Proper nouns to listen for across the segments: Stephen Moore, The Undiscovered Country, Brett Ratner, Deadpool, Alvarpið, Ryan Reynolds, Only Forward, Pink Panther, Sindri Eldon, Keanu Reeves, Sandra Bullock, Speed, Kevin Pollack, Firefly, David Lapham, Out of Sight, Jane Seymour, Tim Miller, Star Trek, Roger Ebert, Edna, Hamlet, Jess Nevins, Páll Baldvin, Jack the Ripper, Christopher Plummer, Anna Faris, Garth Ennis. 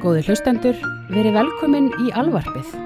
Góði hlustendur, verið velkomin í alvarpið.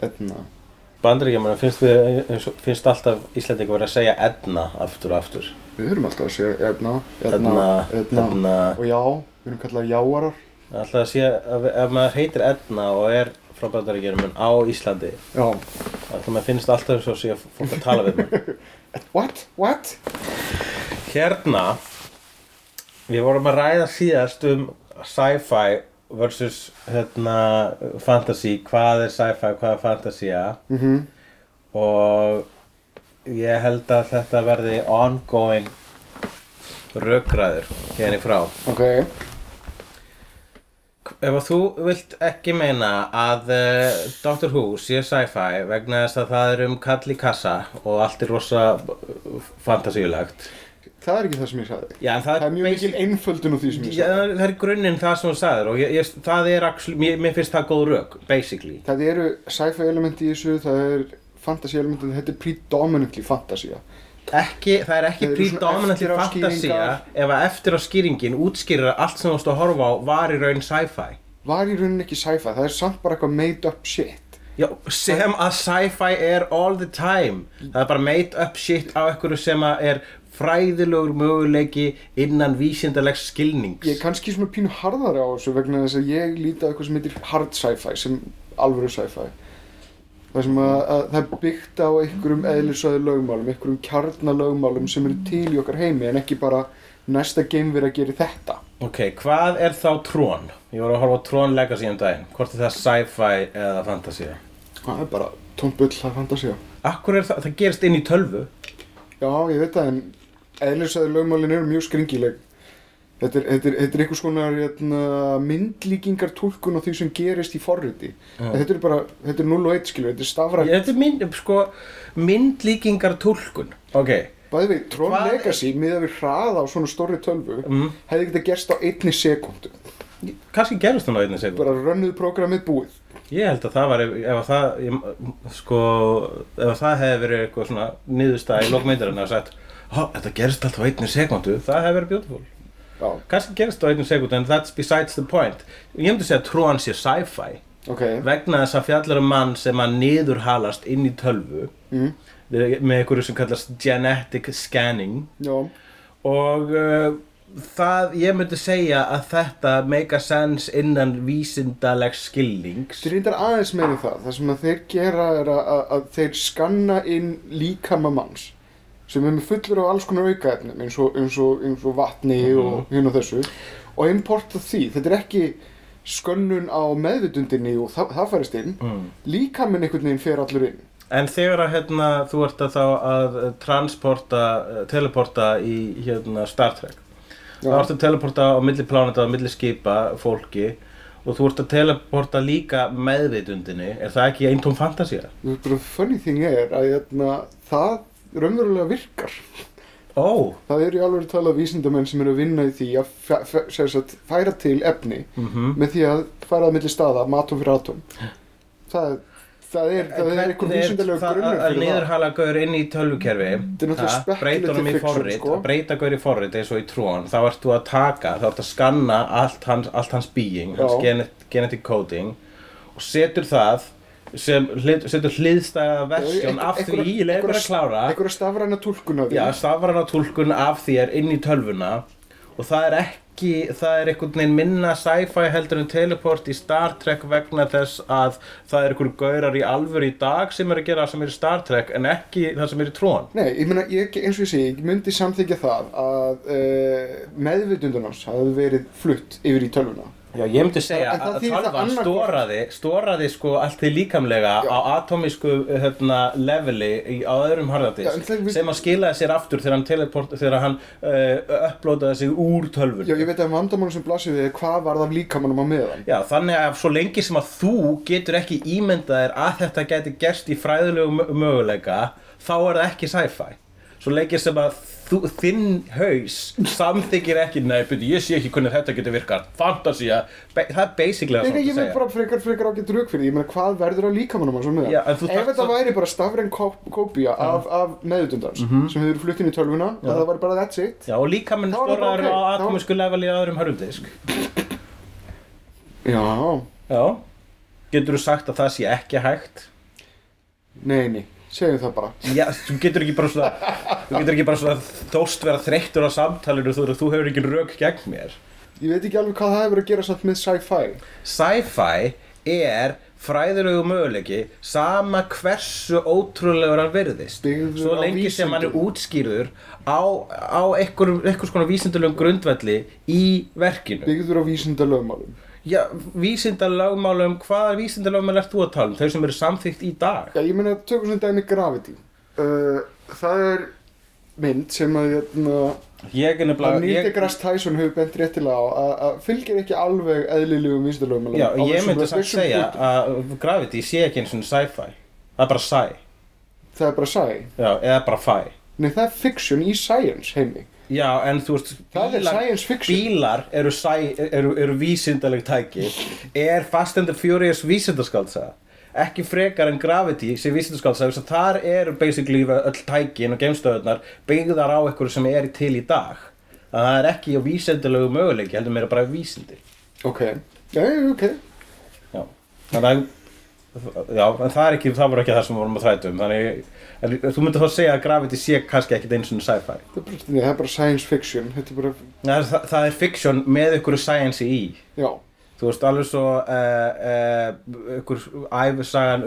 Edna. Bandaríkjamanum finnst alltaf Íslendingar verið að segja Edna aftur og aftur. Við erum alltaf að segja Edna. Og já, við erum kallaðir jáarar. Alltaf að segja ef maður heitir Edna og frá Bandaríkjamanum á Íslandi. Já. Alltaf maður finnst alltaf eins og sé fólk að tala við mann. What? Hérna, við vorum að ræða síðast sci-fi versus fantasy, hvað sci-fi, hvað fantasía. Og ég held að þetta verði ongoing rökræður hérna í frá. Okay. Ef þú vilt ekki meina að Doctor Who sé sci-fi vegna þess að það um kall í kassa og allt rosa fantasíulegt. Það ekki það sem ég sagði. Já, en það mjög mikil einföldun úr því sem ég sagði. Já, það grunninn það sem þú sagðir og það actually, mér finnst það góð rök, basically. Það eru sci-fi elementi í þessu, það fantasy elementi, þetta predominantly fantasía. Það ekki predominantly fantasía ef að eftir á skýringin útskýrir að allt sem þú varst að horfa á var í raun sci-fi. Var í raunin ekki sci-fi, það samt bara eitthvað made up shit. Já, sem að sci-fi all the time. Það bara made up shit á einhverju sem að fræðilegur möguleiki innan vísindalegs skilnings. Ég kannski svona pínu harðari á þessu vegna þess að ég líti á eitthvað sem heitir hard sci-fi sem alvöru sci-fi. Það sem að það byggt á einhverjum eðlisfræði lögmálum, einhverjum kjarnalögmálum sem eru til í okkar heimi en ekki bara næsta geimvera gerir þetta. Ok, hvað þá Tron? Ég var að horfa á Tron Legacy daginn. Hvort það sci-fi eða fantasía? Það bara tómbull af fantasía. Akkur það gerist inn í tölvu? Já, ég veit það, en eðlisfræði lögmálin eru mjög skringileg. Þetta einhvers konar myndlíkingartúlkun á því sem gerist í forriti. Þetta bara, þetta 0 og 1, skilur, þetta stafrænt. Þetta myndlíkingartúlkun, ok. Bæði við, Tron Legacy, miðað við hraða á svona stórri tölvu, hefði getað gerst á 1 sekúndu. Kannski gerðist hún á 1 sekúndu. Bara rönnuðu prógramið búið. Ég held að það var ef það hefði verið eitthvað svona niðurstaða í lokmyndarinnar og sagt þetta gerist alltaf á 1 sekúndu, það hefði verið beautiful. Já. Kannski gerist það á 1 sekúndu en that's besides the point. Ég myndi segja að Tron sé sci-fi. Okay. Vegna þess að fjallar mann sem að niðurhalast inn í tölvu með einhverju sem kallast genetic scanning. Já. Og ég myndi segja að þetta make a sense innan vísindalegs skilnings. Þeir reyndar aðeins meira það. Það sem að þeir gera að þeir skanna inn líkama manns sem með fullur af alls konar aukaefnum eins og vatni og hinn og þessu og importa því. Þetta ekki skönnun á meðvitundinni og það færist inn. Líkaminn einhvern veginn fer allur inn. En þegar að þú ert að þá að teleporta í Star Trek. Þá ertu að teleporta á milli pláneta, á milli skipa, fólki og þú ert að teleporta líka meðvitundinni. Það ekki eintóm fantasía? The funny thing að það raunverulega virkar. Það í alvöru talað vísindamenn sem eru að vinna í því að færa til efni með því að fara á milli staða, atóm fyrir atóm. Það einhver vísindalegur grunnur fyrir það. Að niðurhala gaur inn í tölvukerfi, að breyta gaur í forrit eins og í Tron, þá ertu að þá ertu að skanna allt hans being, hans genetic coding og setur það sem setur hliðstæða versjón af því ég leiði bara að klára. Einhverja stafræna túlkun af því. Já, stafræna túlkun af þér inn í tölvuna og það einhvern veginn minna sci-fi heldur teleport í Star Trek vegna þess að það einhver gaurar í alvöru í dag sem eru að gera það sem í Star Trek en ekki það sem í Tron. Nei, ég meina, eins og ég segi, ég myndi samþykkja það að meðvitundunans hafi verið flutt yfir í tölvuna. Já, ég myndi segja að tölvan stóraði sko allt því líkamlega já. Á atómísku leveli á öðrum harðadisk sem að skilaði sér aftur þegar hann upplótaði sig úr tölvunni. Já, ég veit að vandamálum sem blasir við hvað var það af líkamanum á meðan. Já, þannig að svo lengi sem að þú getur ekki ímyndað þér að þetta gæti gerst í fræðilegu möguleika, þá er það ekki sci-fi. Svo lengi sem að þinn haus samþykkir ekki, nei, betur, ég sé ekki hvernig þetta getur virkað, fantasía, það basically það sem ég vil bara frekar ágætt rök fyrir því, ég meina hvað verður á líkamanum hans og meðan? Já, ef þetta væri bara stafræn kópía af meðutundans sem hefur flutt inn í tölvuna, það væri bara that's it. Já, og líkaminn stórar á atómísku leveli á öðrum hörfundisk. Já. Getur þú sagt að það sé ekki hægt? Nei. Segjum það bara. Já, þú getur ekki bara svona þóst vera þreyttur á samtalinu þú hefur ekki rök gegn mér. Ég veit ekki alveg hvað það hefur að gera samt með sci-fi. Sci-fi er fræðilegu möguleiki sama hversu ótrúlegur hann virðist. Svo lengi sem hann er útskýrður á einhvers konar vísindalegum grundvelli í verkinu. Byggður á vísindalögmálum. Já, vísindalögmálum, hvaða vísindalögmál þú að tala þau sem eru samþykkt í dag? Já, ég meina, tökum sem dæmi Gravity. Það mynd sem að Neil deGrasse Tyson hefur bent réttilega á að fylgir ekki alveg eðlilegum vísindalögmálum. Já, ég myndi samt segja að Gravity sé ekki eins og sci-fi. Það er bara sci. Það er bara sci? Já, eða bara fi. Nei, það er fiction í science heimi. Já, en þú veist, bílar eru vísindaleg tæki, Fast and the Furious vísindaskáldasaga, ekki frekar en Gravity sem vísindaskáldasaga, þess að þar eru basically öll tækin og geimstöðurnar byggðar á einhverju sem til í dag. Það er ekki á vísindalegu möguleiki, heldur meira bara vísindi. Ok. Já, en það var ekki það sem við vorum að þræta þannig, þú myndir þá segja að Gravity sé kannski ekkert eins og sci-fi. Það er bara science fiction, þetta er bara... Það er fiction með einhverju science í. Já. Þú veist, alveg svo einhver ævisagan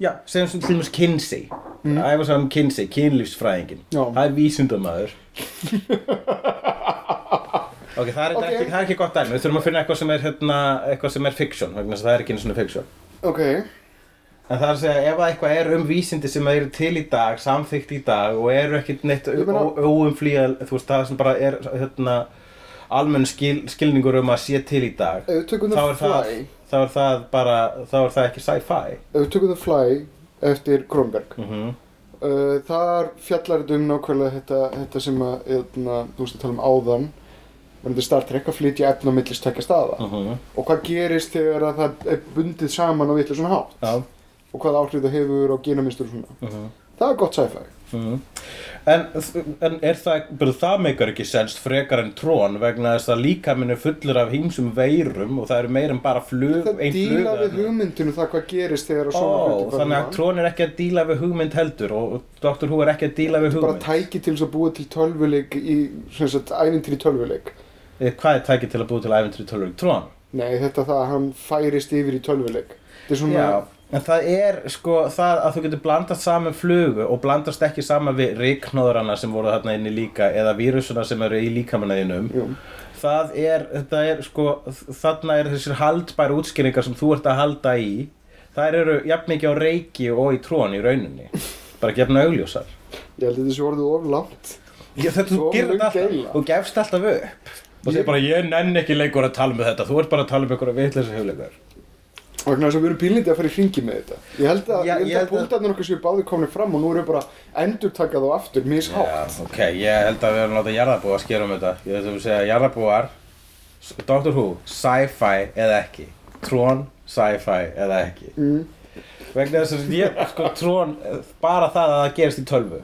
segjum sem til dæmis Kinsey. Ævisagan Kinsey, kynlífsfræðinginn. Já. Það er vísindamaður. Ok, það er ekki gott dæmi. Við þurfum að finna eitthvað sem fiction, vegna þess að það ekki einu svona fiction. Okay. En það að segja ef eitthvað vísindi sem eru til í dag, samþykkt í dag og eru ekkert neitt óumflýjanlegt, þú veist, það sem bara almenn skilningur að sé til í dag, þá er það ekki sci-fi. Ef við tökum The Fly eftir Cronenberg, þar fjallar þetta nákvæmlega þetta sem þú veist að tala áðan, verður Star Trek að flytja efni á milli tveggja staða. Og hvað gerist þegar að það bundið saman á vitlausan hátt? Og hvað áhrif það hefur á genamynstur og svona. Það gott sci-fi. En það meikar ekki sens frekar en Tron vegna þess að líkaminn fullur af ýmsum veirum og það eru meira en bara ein fluga. Það díla við hugmyndinu það hvað gerist þegar og svona hluti. Þannig að Tron ekki að díla við hugmynd heldur og Doctor Who ekki að díla við hugmynd. Þetta bara tæki til þess að búa til tölvuleik í ævintýri tölvuleik. Hvað tæki til að búa til ævintýri tölvuleik? Tron? Nei, það hann færist yfir í tölvuleik. Þetta svona... En það sko það að þú getur blandast saman flugu og blandast ekki saman við rykhnóðrana sem voru þarna inni líka eða vírusuna sem eru í líkamanninum. Það þetta sko þarna þessir haldbæru útskýringar sem þú ert að halda í. Þær eru jafn mikið á reiki og í Tron í rauninni. Bara ekki jafn augljósar. Ég held að þetta sé orðið of langt. Já, þú gerir þetta alltaf. Þú gefst alltaf upp. Og segir bara ég nenni ekki lengur að tala um þetta. Þú ert bara að tala um einhverja vitleysu hugleikar. Vegna þess að við erum pínlítið að fara í hringi með þetta. Ég held að punktarnir okkur séu báðir komnir fram og nú erum við bara endurtakað og aftur mishátt. Já, ok, ég held að við erum látið jarðarbúa að skera um þetta. Ég held að við segja jarðarbúar, Doctor Who, sci-fi eða ekki. Tron, sci-fi eða ekki. Vegna þess að Tron, bara það að það gerist í tölvu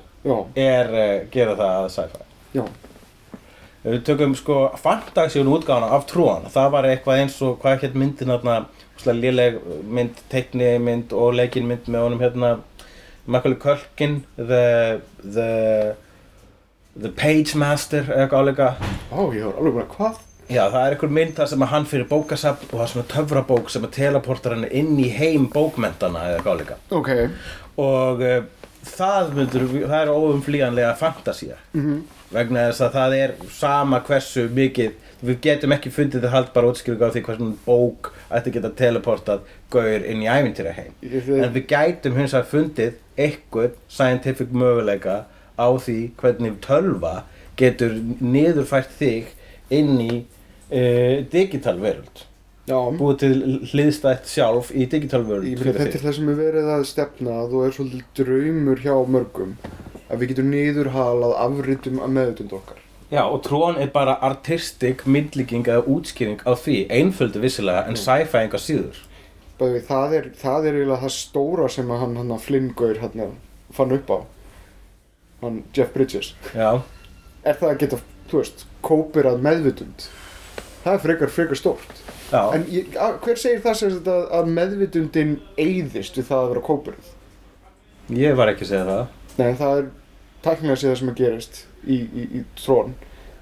gera það að sci-fi. Já. Við tökum fantasíun útgáfuna af Tron. Það var eitthvað eins og hvað hét myndin þarna léleg mynd, teiknimynd og leikinn mynd með honum Michael Caine, the Page Master eitthvað áleika. Ég var alveg bara hvað? Já, það einhver mynd þar sem hann fyrir bókasafn og það svona töfrabók sem teleportar hann inn í heim bókmenntanna eitthvað áleika. Og það er óumflýjanlega fantasía. vegna þess að það sama hversu mikið, við getum ekki fundið þér haldbara útskýringu á því hvernig bók ætti að geta teleportað gaur inn í ævintýra heim. En við gætum hins að fundið eitthvað scientific möguleika á því hvernig tölva getur niðurfært þig inn í digital veröld. Já. Búið til hliðstætt sjálf í digital veröld fyrir þig. Þetta það sem verið að stefna að þú svolítið draumur hjá mörgum að við getum niðurhalað afritum að meðutund okkar. Já, og Tron bara artistic myndlíking eða útskýring á því, einföldu vissilega, en sci-fi enga síður. Bæði, það eiginlega það stóra sem að hann Flynn-gaur fann upp á. Hann Jeff Bridges. Já. Það að geta, kóperað meðvitund. Það frekar stórt. Já. En hver segir það sem þetta að meðvitundin eyðist við það að vera kóperað? Ég var ekki að segja það. Nei, það tæknilega séð það sem að gerist í Tron.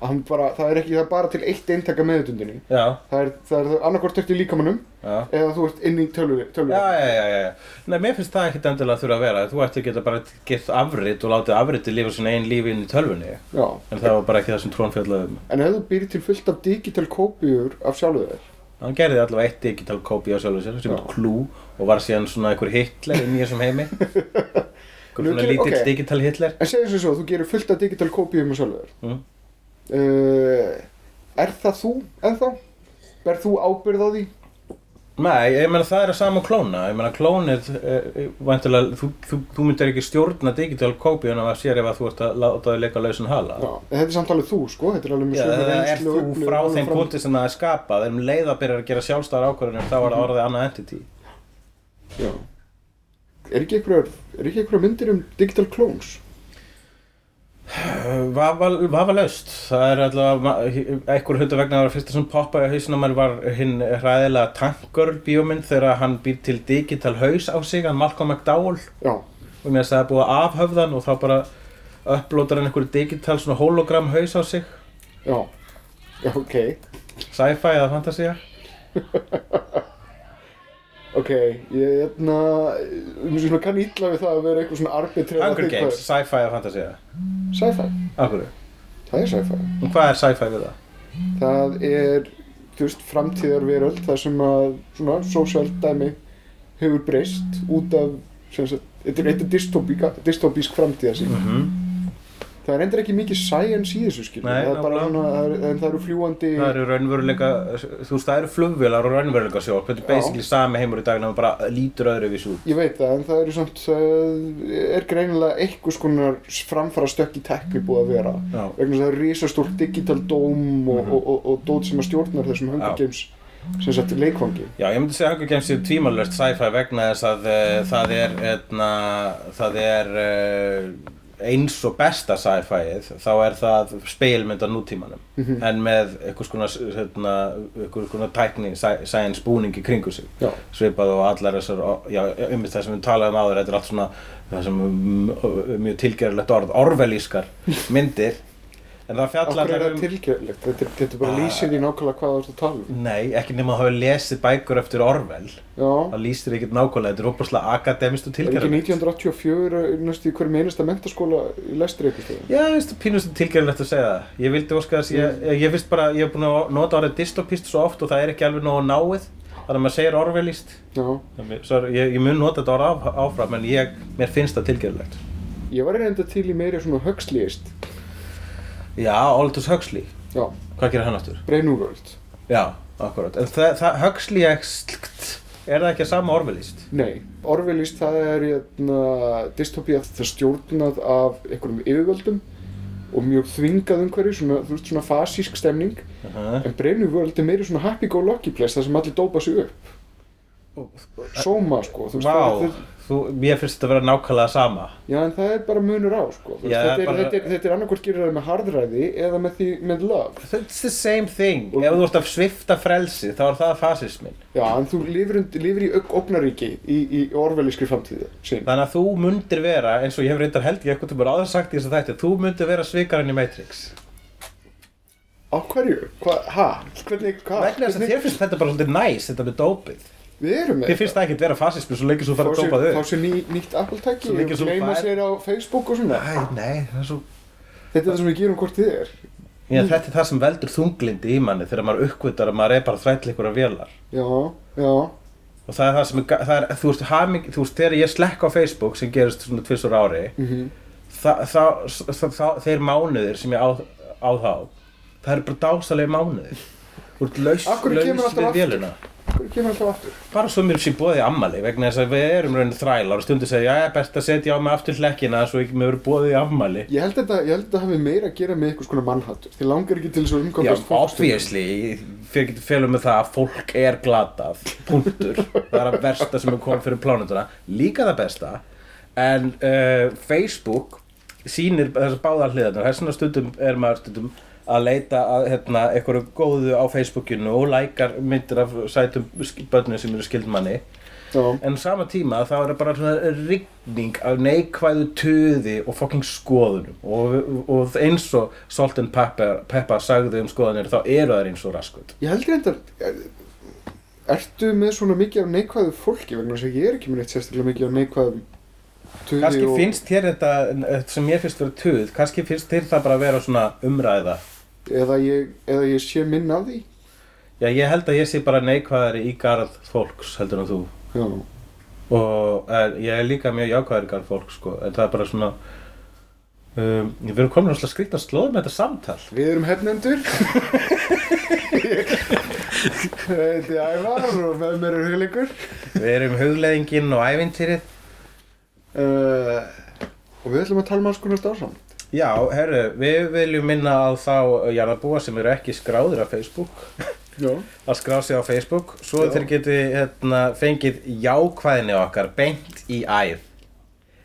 Að hann bara, það bara til eitt eintaka meðvitundinni. Já. Það er annarkvort eftir líkamannum eða þú ert inn í tölvuna. Já. Nei, mér finnst það ekkert endilega þurfa að vera. Þú ert að geta bara gert afrit og látið afriti lifa sína eigin lífi inn í tölvunni. Já. En það var bara ekki það sem Tron fjallaði um. En ef þú býrð til fullt af digital kópíur af sjálfu þér? Hann gerði allavega eitt digital kópíu af sjálfu sér, sem var Clue og var síðan svona einhver Hitler inni í þessum heimi. Svona lítill digital Hitler. En segjum sem svo, þú gerir fullt af digital kópíum á sjálfur. Það þú ennþá? Berð þú ábyrgð á því? Nei, ég meina það að sama klóna. Ég meina klónið, væntanlega, þú myndir ekki stjórna digital kópíuna að sér ef að þú ert að láta þig leika lausan hala. Já, þetta samt alveg þú, þetta alveg mjög sömu reynslu. Já, þú frá þeim punkti sem það skapað. Þegar leiða byrjar að gera sjálfstæðar ákvarðanir, þá það orðið annað entity. Já. Ekki einhverjar myndir digital clones? Vafalaust. Það allavega einhver hluta vegna var fyrsta sem poppaði á hausinn á mér var hinn hræðilega Tankgirl bíómynd þegar hann býr til digital haus á sig, hann Malcolm McDowell. Já. Og mér það búið að afhöfða hann og þá bara upplótar hann einhverju digital svona hologram haus á sig. Já. Okay. Sci-fi eða fantasía? Okay, ég kann illa við það að vera eitthvað svona arbitræða Hunger Games, sci-fi eða fantasía? Sci-fi. Af hverju? Það sci-fi. Og hvað sci-fi við það? Það framtíðarveröld, þar sem að svona social dæmi hefur breyst út af þetta dystopísk framtíða sín. Það endur ekki mikið science í þessu skilur. Nei, það bara svona, það eru fljúandi. Það eru raunveruleika, það eru flugvélar og raunveruleika sjálf. Þetta basically sami heimur í dag nema bara lítur öðruvísi út. Ég veit það, en það eru samt, greinilega einhvers konar framfarastökk í tekni búið að vera. Já. Vegna þess að það eru risastór digital dóm og dót sem að stjórnar þessum Hunger Games. Leikfangi. Já, ég myndi segja Hunger Games séu tvímælalaust sci-fi vegna þess að eins og besta sci-fi-ið, þá það spegilmynd af nútímanum, en með einhvers konar tækni science búning í kringum sig. Já. Svipað og allar þessar, það sem við talaðum áður, þetta allt svona, það sem mjög tilgerðilegt orð, orwellískar myndir. En það fjallar okkur það tilgerðilegt? Þetta bara lýsir því nákvæmlega hvað þú ert að tala um? Nei, ekki nema að hafa lesið bækur eftir Orwell. Já. Það lýsir ekkert nákvæmlega, þetta rosalega akademískt og tilgerðilegt. Það ekki 1984 næst í hverjum einasta menntaskóla í lestri eitthvað? Já, ég finnst pínust tilgerðilegt að segja það. Ég vildi óska þess, ég finnst bara, ég hef búin að nota orðið dystopist svo oft og það ekki alveg nógu náið. Þannig að maður segir orwellískt. Já. Ég mun nota þetta orð áfram, en mér finnst það tilgerðilegt. Ég var reyndar til í meira svona huxleyist. Já, Aldous Huxley. Já. Hvað gerir hann aftur? Brave New World. Já, akkurat. En huxleyeskt, það ekki sama orwellískt? Nei. Orwellískt það dystopía það stjórnað af einhverjum yfirvöldum og mjög þvingað umhverju, svona fasísk stemning. En Brave New World meiri svona happy-go-lucky place þar sem allir dópa sig upp. Sóma, mér finnst þetta að vera nákvæmlega sama. Já, en það bara munur á, þetta annarkvort gerir það með harðræði eða með love. It's the same thing. Ef þú ert að svipta frelsi, þá það fasisminn. Já, en þú lifir í ógnaríki í orwellískri framtíðu. Þannig að þú mundir vera, eins og ég hef reyndar held ég eitthvað þú bara áður sagt í þess að þetta, þú mundir vera svikarinn í Matrix. Á hverju? Hvernig? Vegna þess að þér finnst þetta bara svolítið næs, þetta með dópið. Við erum með þetta. Þér finnst það ekki vera fasismi svo lengi svo þú færð að dópa þau. Þá sé nýtt Apple-tæki og gleyma sér á Facebook og svona. Nei, það svo þetta er sem við gerum hvort þið er. Já, þetta er það sem veldur þunglindi í manni þegar maður uppgötvar að maður er bara þræll einhverrar vélar. Já, já. Og það er það sem er, það er þú veist þegar ég slekk á Facebook sem gerist svona tvisvar á ári. Þeir mánuðir sem ég á þá. Það eru bara dásalegir mánuðir. Þú ert laus við vélina. Hvernig kemur alltaf aftur? Bara svo mér sem boðið afmæli vegna þess að við erum raun þrælar og stundum segja jæja best að setja á mig aftur hlekkina svo ekki mér verið boðið afmæli. Ég held að þetta hafi meira að gera með einhvers konar mannhattur. Þið langar ekki til þess að umgangast fólk. Já, obviously, fyrir getur felum með það að fólk glatað, punktur. Það að versta sem kom fyrir plánetuna, líka það besta. En Facebook sýnir þessar báðar hliðarnar. Þessna stundum er maður stundum að leita að einhverju góðu á Facebookinu og lækar myndir af sætum börnum sem eru skild manni. Já. En sama tíma þá er það bara svona rigning af neikvæðu tuði og fucking skoðunum og eins og Salt and Peppa sagði skoðanir þá eru þær eins og raskut. Ég held reyndar, ertu með svona mikið af neikvæðu fólki vegna þess að ég ekki með neitt sérstaklega mikið af neikvæðum tuði kannski og... finnst þér þetta sem ég finnst vera tuð, kannski finnst þér það bara vera svona umræða. Eða ég sé minn af því? Já, ég held að ég sé bara neikvæðari í garð fólks heldur en þú. Já. Og ég líka mjög jákvæður í garð fólks sko, en það bara svona við erum komin rosalega skrýtna slóð með þetta samtal. Við erum hefnendur. Ég heiti Ævar og með mér Hugleikur. Við erum hugleiðinginn og ævintýrið. Og við ætlum að tala um alls konar dásamt. Já, herru, við viljum minna á þá jarðarbúa sem eru ekki skráðir á Facebook. Já. Að skrá sig á Facebook, svo þeir geti fengið jákvæðni okkar beint í æð.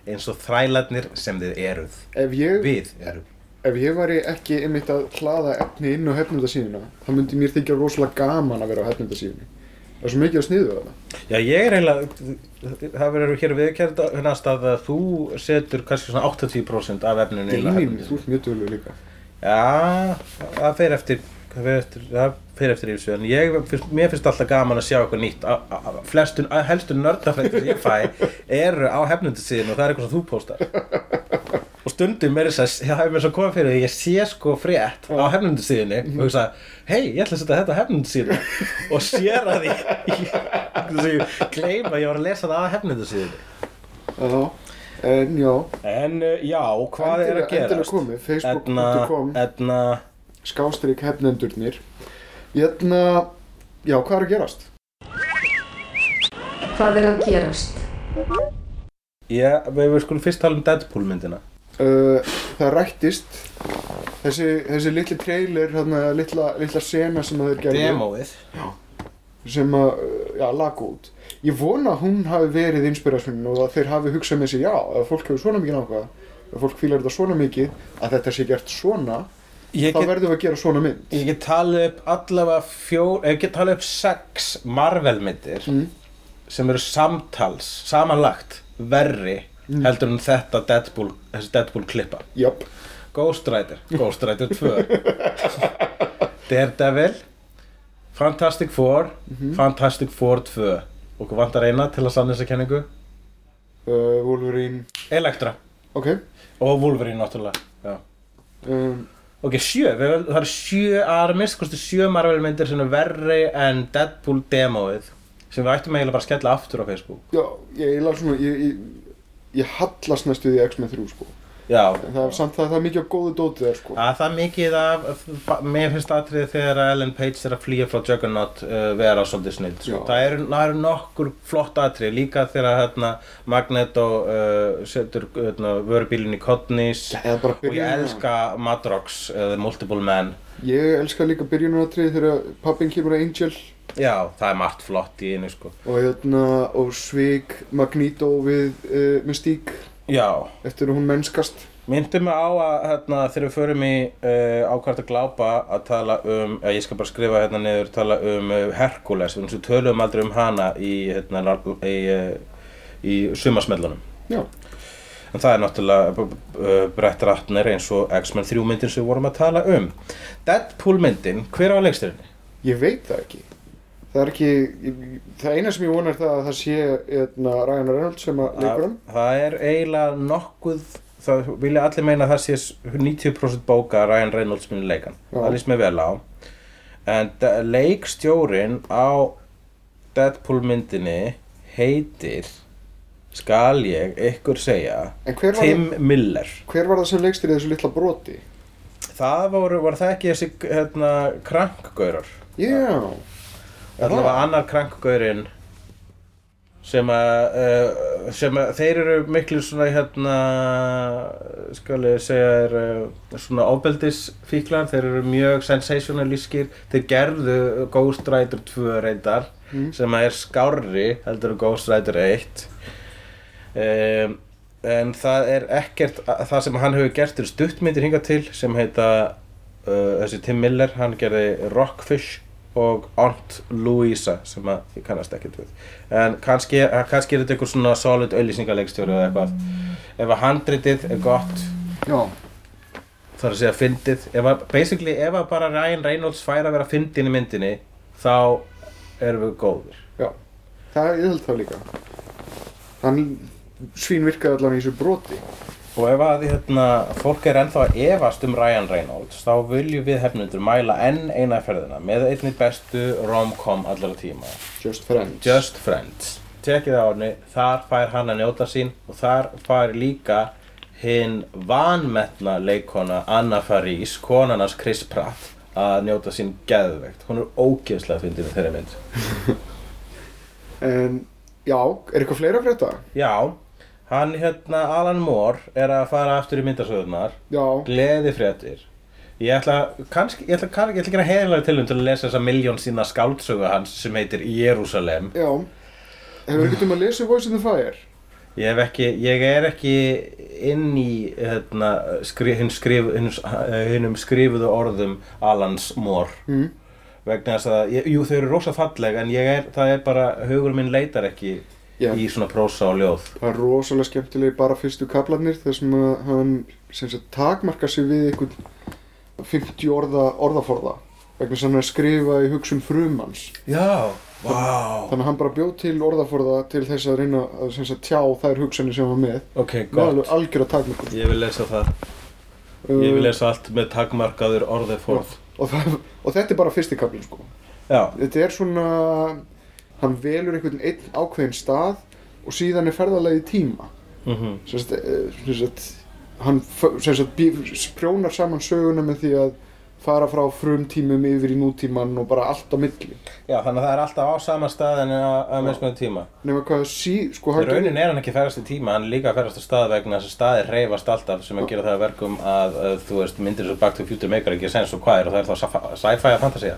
Eins og þrælarnir sem þið eruð. Við erum. Ef ég væri ekki einmitt að hlaða efni inn á hefnendasíðuna, þá myndi mér þykja rosalega gaman að vera á hefnendasíðunni. Það svo mikið að sniðu það. Já, ég eiginlega, það verður hér viðurkennt að þú setur kannski svona 80% af efninu inn á hefninu. Þú ert mjög duglegur líka. Já, það fer eftir ýmsu, en mér finnst alltaf gaman að sjá eitthvað nýtt. Helstu nördafrættir sem ég fæ eru á hefnendasíðunni og það eitthvað sem þú póstar. Og stundum það hefur mér svo komið fyrir því ég sé sko frétt á hefnendasíðunni og hugsa, hei, ég ætla að setja þetta á hefnendasíðuna og sér að ég gleyma að ég var að lesa það á hefnendasíðunni. Já, hvað að gerast? Komið, facebook.com / hefnendurnir. Já, hvað að gerast? Hvað að gerast? Já, við skulum fyrst tala um Deadpool myndina. Það rættist þessi litli trailer litla sena sem þeir gerðu demóið sem lag út. Ég vona að hún hafi verið inspirasjónin og að þeir hafi hugsað með sér að fólk hefur svona mikið nákvæða, að fólk fílar þetta svona mikið að þetta sé gert svona, þá verðum við að gera svona mynd. Ég get talið upp allavega 6 Marvel myndir sem eru samanlagt verri heldur en þessi Deadpool klippa. Jöp. Ghost Rider 2. Daredevil, Fantastic Four, Fantastic Four 2. Og hvað vantar eina til að sanna þessa kenningu? Wolverine. Elektra. Ok. Og Wolverine náttúrulega, já. Ok, 7. Það eru 7 Marvel myndir sem eru verri en Deadpool demóið sem við ættum eiginlega bara að skella aftur á Facebook. Já, ég hallast næstu því X-Men 3 sko. Já. En það samt það mikið af góðu dótið sko. Það mikið af, mér finnst atriðið þegar Ellen Page er að flýja frá Juggernaut vera svolítið snill sko. Það eru nokkur flott atrið líka þegar Magneto setur vörubílinn í Codneys. Og ég elska Madrox, The Multiple Man. Ég elska líka byrjunaratriðið þegar pappinn kemur að Angel. Já, það margt flott í einu sko. Og og svik Magneto við Mystique. Já. Eftir að hún mennskast. Myndi mig á að þegar við förum í ákvært að glápa að tala um, ég skal bara skrifa niður, tala um Hercules, eins og töluðum aldrei um hana í sumarsmellunum. Já. En það náttúrulega Brett Ratner eins og X-Men 3 myndin sem við vorum að tala um. Deadpool myndin, hver á leikstýrinni? Ég veit það ekki. Það eina sem ég vona það að það sé Ryan Reynolds sem að leikur. Það eiginlega nokkuð það vilja allir meina að það sé 90% bóka Ryan Reynolds muni leikan. Það líst mér vel á. En leikstjórinn á Deadpool myndinni heitir, skal ég ykkur segja, Tim Miller. Hver var það sem leikstýrði þessu litla broti? Það var það ekki þessi krankgaurar. Já. Það var annar krankgaurinn sem að þeir eru miklu svona skal ég segja svona ofbeldisfíklar, þeir eru mjög sensationalískir, þeir gerðu Ghost Rider 2 reyndar sem að skárri heldur Ghost Rider 1 en það ekkert það sem hann hefur gert stuttmyndir hingað til sem heita þessi Tim Miller, hann gerði Rockfish og Aunt Louisa sem að ég kannast ekkert við en kannski þetta einhver svona solid auðlýsingaleikstjóri eða eitthvað ef að handritið gott já þarf að segja fyndið ef að bara Ryan Reynolds fær að vera fyndin í myndinni þá erum við góðir já, ég held það líka þannig svín virkaði allavega í þessu broti og ef að fólk ennþá að efast Ryan Reynolds þá viljum við hefnundur mæla enn eina ferðina með einni bestu rom-com allra tíma Just Friends tekið á henni, þar fær hann að njóta sín og þar fær líka hinn vanmetna leikona Anna Faris, konan hans Chris Pratt að njóta sín geðveikt hún ógeðslega fyndin í þeirra mynd en já, eitthvað fleira fyrir þetta? Já Hann Alan Moore að fara aftur í myndasöðunar. Já. Gleðifréttir. Ég ætla gera heiðarlega tilraun til að lesa þessa milljón sína skáldsögu hans sem heitir Jerúsalem. Já. Hefur ekki að lesa Voice in the Fire? Ég ekki inn í hinum skrifuðu orðum Alans Moore. Vegna þess að þau eru rosa falleg en það bara hugur minn leitar ekki. Yeah. Í svona prósa og ljóð. Það rosalega skemmtilega bara fyrstu kaflarnir þar sem að hann takmarkar sig við einhvern 50 orðaforða vegna sem hann að skrifa í hugsun frumans. Já, vá. Þannig að hann bara bjó til orðaforða til þess að reyna að tjá þær hugsanir sem hann var með. Ok, gott. Með algjöra takmarkar. Ég vil lesa það. Ég vil lesa allt með takmarkaður orðaforð. Og þetta bara fyrsti kaflinn sko. Já. Þetta svona... Hann velur einn ákveðinn stað og síðan ferðalagið í tíma. Hann prjónar saman söguna með því að fara frá frumtímum yfir í nútímann og bara allt á milli. Já, þannig að það alltaf á sama stað en að mismunandi tíma. Nema hvað sko hann... Í rauninni hann ekki að ferðast í tíma, hann líka að ferðast á stað vegna þess að staðir hreyfast alltaf sem að gera það verkum að myndir eins og Back to the Future meikar ekki sens og hvað og það þá sci-fi að fantasía.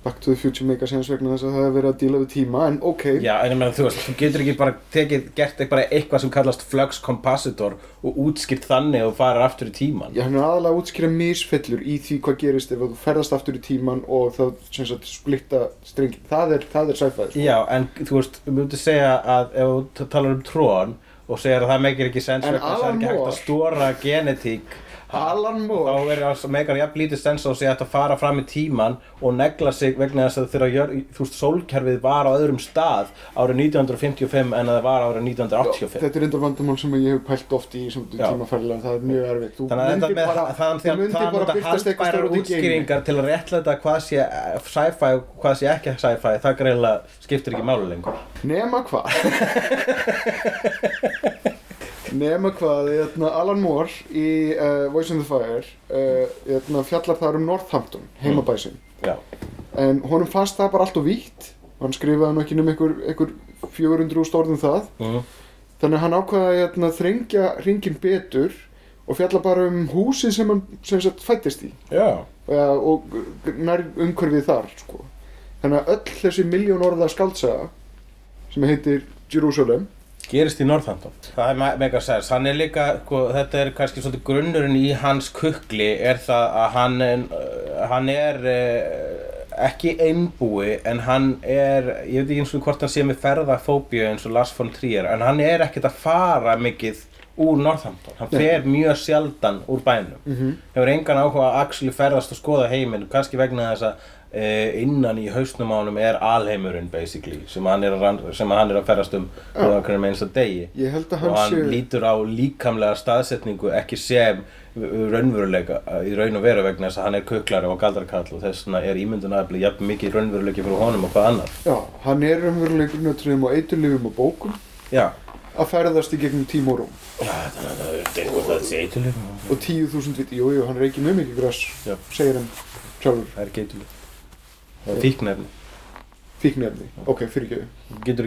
Back to the Future mega sense vegna þess að það verið að díla við tíma, en okay. Já, en þú getur ekki bara gert bara eitthvað sem kallast flux capacitor og útskýrt þannig og farir aftur í tíman. Já, hann aðalega að útskýra misfellur í því hvað gerist ef þú ferðast aftur í tíman og þá splitta strengin. Það er sci-fi. Sko. Já, en þú myndir segja að ef þú talar Tron og segir að það meikir ekki sense vegna þess að það ekki hægt að stóra genetík Alan Moore. Þá meikar jafn lítið sens á sig að fara fram í tímann og negla sig vegna þess að þegar sólkerfið var á öðrum stað árið 1955 en að það var árið 1985. Þetta reyndar vandamál sem ég hef pælt oft í tímaferðilega, það mjög erfitt. Þannig að handbærar útskýringar til að réttlæta hvað sé sci-fi og hvað sé ekki sci-fi, það greinilega skiptir ekki máli lengur. Nema hvað? Nema hvað, Alan Moore í Voice in the Fire fjallar þar Northampton, heimabæsinn. Já. En honum fannst það bara allt of vítt. Hann skrifaði nú ekki nema einhver 400.000 orð það. Þannig að hann ákvaði að þrengja hringinn betur og fjalla bara húsin sem hann fæddist í. Já. Og nær umhverfið þar, sko. Þannig að öll þessi milljón orða skáldsaga sem heitir Jerusalem gerist í Northampton. Það mega sens. Hann líka, þetta kannski svolítið grunnurinn í hans kukli það að hann ekki einbúi en hann ég veit ekki eins og hvort hann sé með ferðafóbíu eins og Lars von Trier, en hann ekkert að fara mikið úr Northampton. Hann fer mjög sjaldan úr bænum. Hefur engan áhuga að actually ferðast og skoða heiminn, kannski vegna þess að innan í hausnum ánum alheimurinn basically sem hann að ferðast á hverjum einasta degi. Ég held að hann og hann sé... lítur á líkamlega staðsetningu ekki sem raunveruleika í raun og veru vegna þess að hann kuklari og galdrakarl og þess vegna ímyndunaraflið jafn mikið raunveruleiki fyrir honum og hvað annað. Já, hann raunveruleiki nötrum og eiturlyfjum og bókum. Já. Að ferðast í gegnum tíma og rúm. Já, þannig að það eitthvað að þessi eiturlyfjum. Og 10.000 viti, jú, hann reykir mjög mikið gras, segir hann sjálfur. Það eiturlyf. Fíknefni. Fíknefni, ok, fyrirgefðu.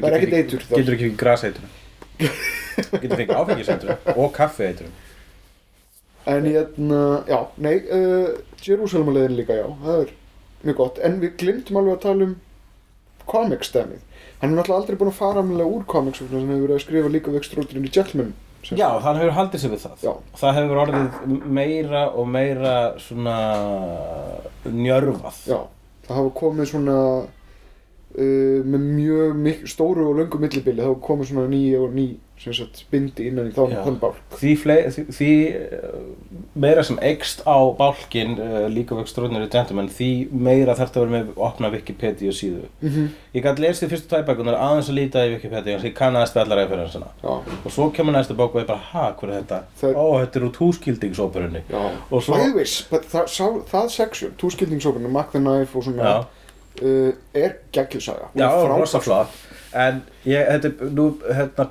Það ekkert eitur þá. Getur ekki fengið graseitur. Getur fengið áfengiseitur og kaffeeitur. En já, nei, Jerusalem-leiðin líka, já, það mjög gott. En við glimtum alveg að tala comic-stemmið. Hann náttúrulega aldrei búinn að fara alveg úr comics, þannig að hann hefur verið að skrifa líka vextróturinn í Gentleman. Já, hann hefur haldið sig við það. Já. Það hefur orðið meira og meira svona njörvað. Já. Það hafa komið svona með mjög stóru og löngu millibili, það hafa komið svona ný sem sagt bindi innan í þann bálk. Því meira sem eykst á bálkin líka og Extraordinary Gentleman, því meira þarf það að vera með að opna Wikipedia síðu. Ég gat lesið fyrstu tvær bækurnar aðeins að líta í Wikipedia, ég kannaðist við allar referensana. Og svo kemur næsta bók og ég bara, hvað þetta? Þetta úr túskildingshóperunni. Það section, túskildingshóperunni, Mac the Knife og svona, geggjusaga. Já, rosaflott. En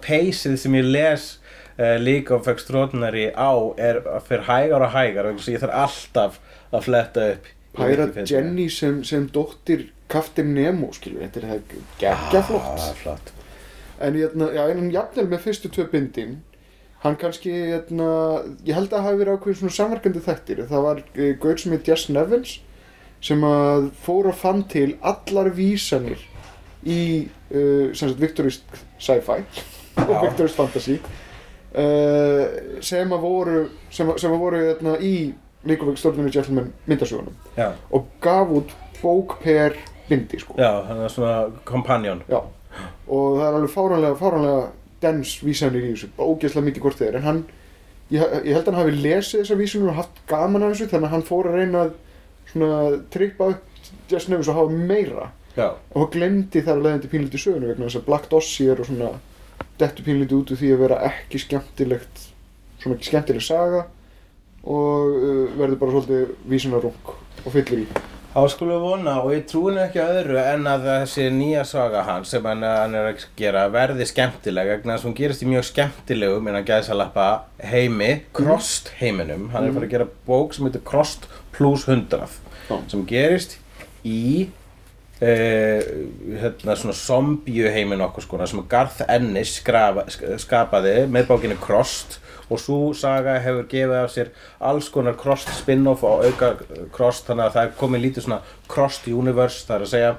peysið sem ég les líka of Extraordinary á fyrir hægar og hægar og ég þarf alltaf að fletta upp. Pirate Jenny sem dóttir Captain Nemo, skilur, þetta geggjaflott. Flott. En jafnvel með fyrstu tvö bindin, hann kannski, ég held að það hafi verið ákveðin svona samverkandi þættir. Það var gaur sem Jess Nevins sem að fór og fann til allar vísanir í sem sagt viktorísk sci-fi og viktorísk fantasy sem voru í Nikolvík Stórnumir Gentleman myndasögunum og gaf út bók per bindi sko. Já, hann svona kompanjón. Já, og það alveg fáránlega dens vísanir í þessu, ógeðslega mikið hvort þeir en hann, ég held að hann hafi lesið þessar vísunum og haft gaman af þessu þannig að hann fór að reyna að svona trippa upp Jess Nevins og hafa meira. Já. Og hann glemdi þar að leiðandi pínlíti sögunu vegna þess að Black Dossier og svona dettu pínlíti út úr því að vera ekki skemmtileg saga og verður bara svolítið vísunarung og fyllir í. Þá skulum við vona og ég trúi ekki öðru en að þessi nýja saga hans sem hann að gera verði skemmtileg vegna þess að hún gerist í mjög skemmtilegum innan gæsalappa heimi, Crossed heiminum. Hann að fara að gera bók sem heitir Crossed plus 100 sem gerist í svona zombíu heiminn okkur skona sem Garth Ennis skapaði með bókinni Crossed og sú saga hefur gefið af sér alls konar Crossed spin-off og auka Crossed þannig að það komið lítið svona Crossed universe það að segja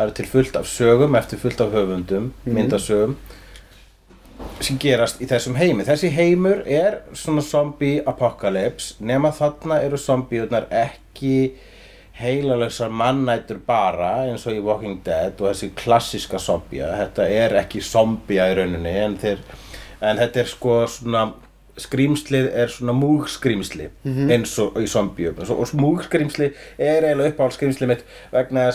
það til fullt af sögum eftir fullt af höfundum myndasögum sem gerast í þessum heimi. Þessi heimur svona zombie apocalypse nema þarna zombíurnar ekki heilalausar mannætur bara eins og í Walking Dead og þessi klassíska zombía. Þetta ekki zombía í rauninni en þetta sko svona skrýmslið svona múgskrimsli eins og í zombíum. Og múgskrimsli eiginlega uppáhaldskrimsli mitt vegna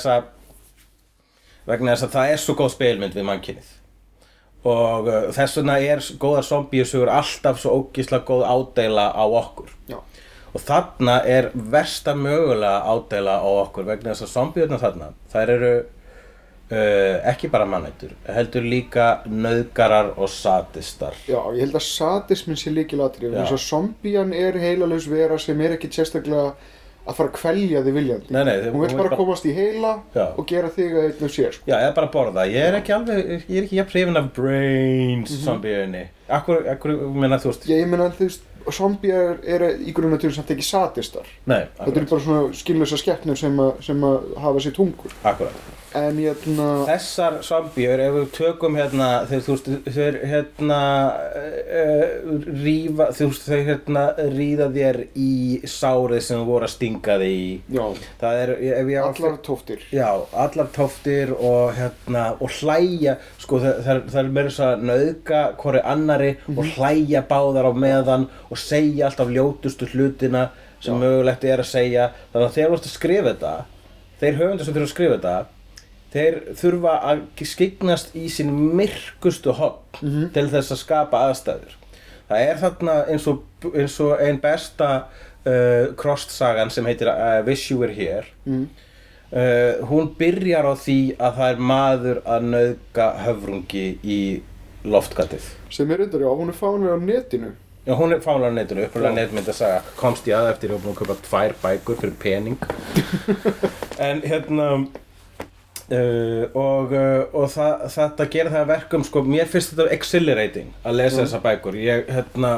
þess að það svo góð spegilmynd við mannkynið. Og þess vegna góðar zombíusögur alltaf svo ógeðslega góð ádeila á okkur. Já. Og þarna versta mögulega ádeila á okkur vegna þess að zombíurnar þarna, þær eru ekki bara mannætur, heldur líka nauðgarar og sadistar. Já, ég held að sadismin sé lykilatriði, þess að zombían heilalaus vera sem ekki sérstaklega að fara að kvelja þig viljandi. Nei, hún vill bara komast í heila og gera þig að einn sér. Já, eða bara borða. Ég ekki jafn hrifinn af brains zombíunni. Akkur meina þú veist? Ég meina þú veist, zombíar í grunn og til samt ekki sadistar. Nei, akkurat. Þetta bara svona skynlausa skepnur sem að hafa sér tungur. Akkurat. En þessar zombíur, ef við tökum þau ríða þér í sárið sem voru að stinga þig í. Já. Það allar tóftir. Já, allar tóftir og hlæja, sko það meira svo að nauðga hvorri annari og hlæja báðar á meðan og segja alltaf ljótustu hlutina sem mögulegt að segja. Þannig að þegar þú ert að skrifa þetta þeir höfundar sem þurfa að skrifa þetta, þeir þurfa að skyggnast í sín myrkustu horn til þess að skapa aðstæður. Það þarna eins og ein besta cross-sagan sem heitir Wish You Were Here. Hún byrjar á því að það maður að nauðga höfrungi í loftgatið. Sem reyndar, já, hún fáanlega á netinu. Já, hún fáanlega á netinu, upprunalega netmyndasaga. Komst ég að eftir að búin að kaupa 2 bækur fyrir pening. En hérna, og þetta gerir það verkum, sko, mér finnst þetta exhilarating að lesa þessa bækur. Ég, hérna,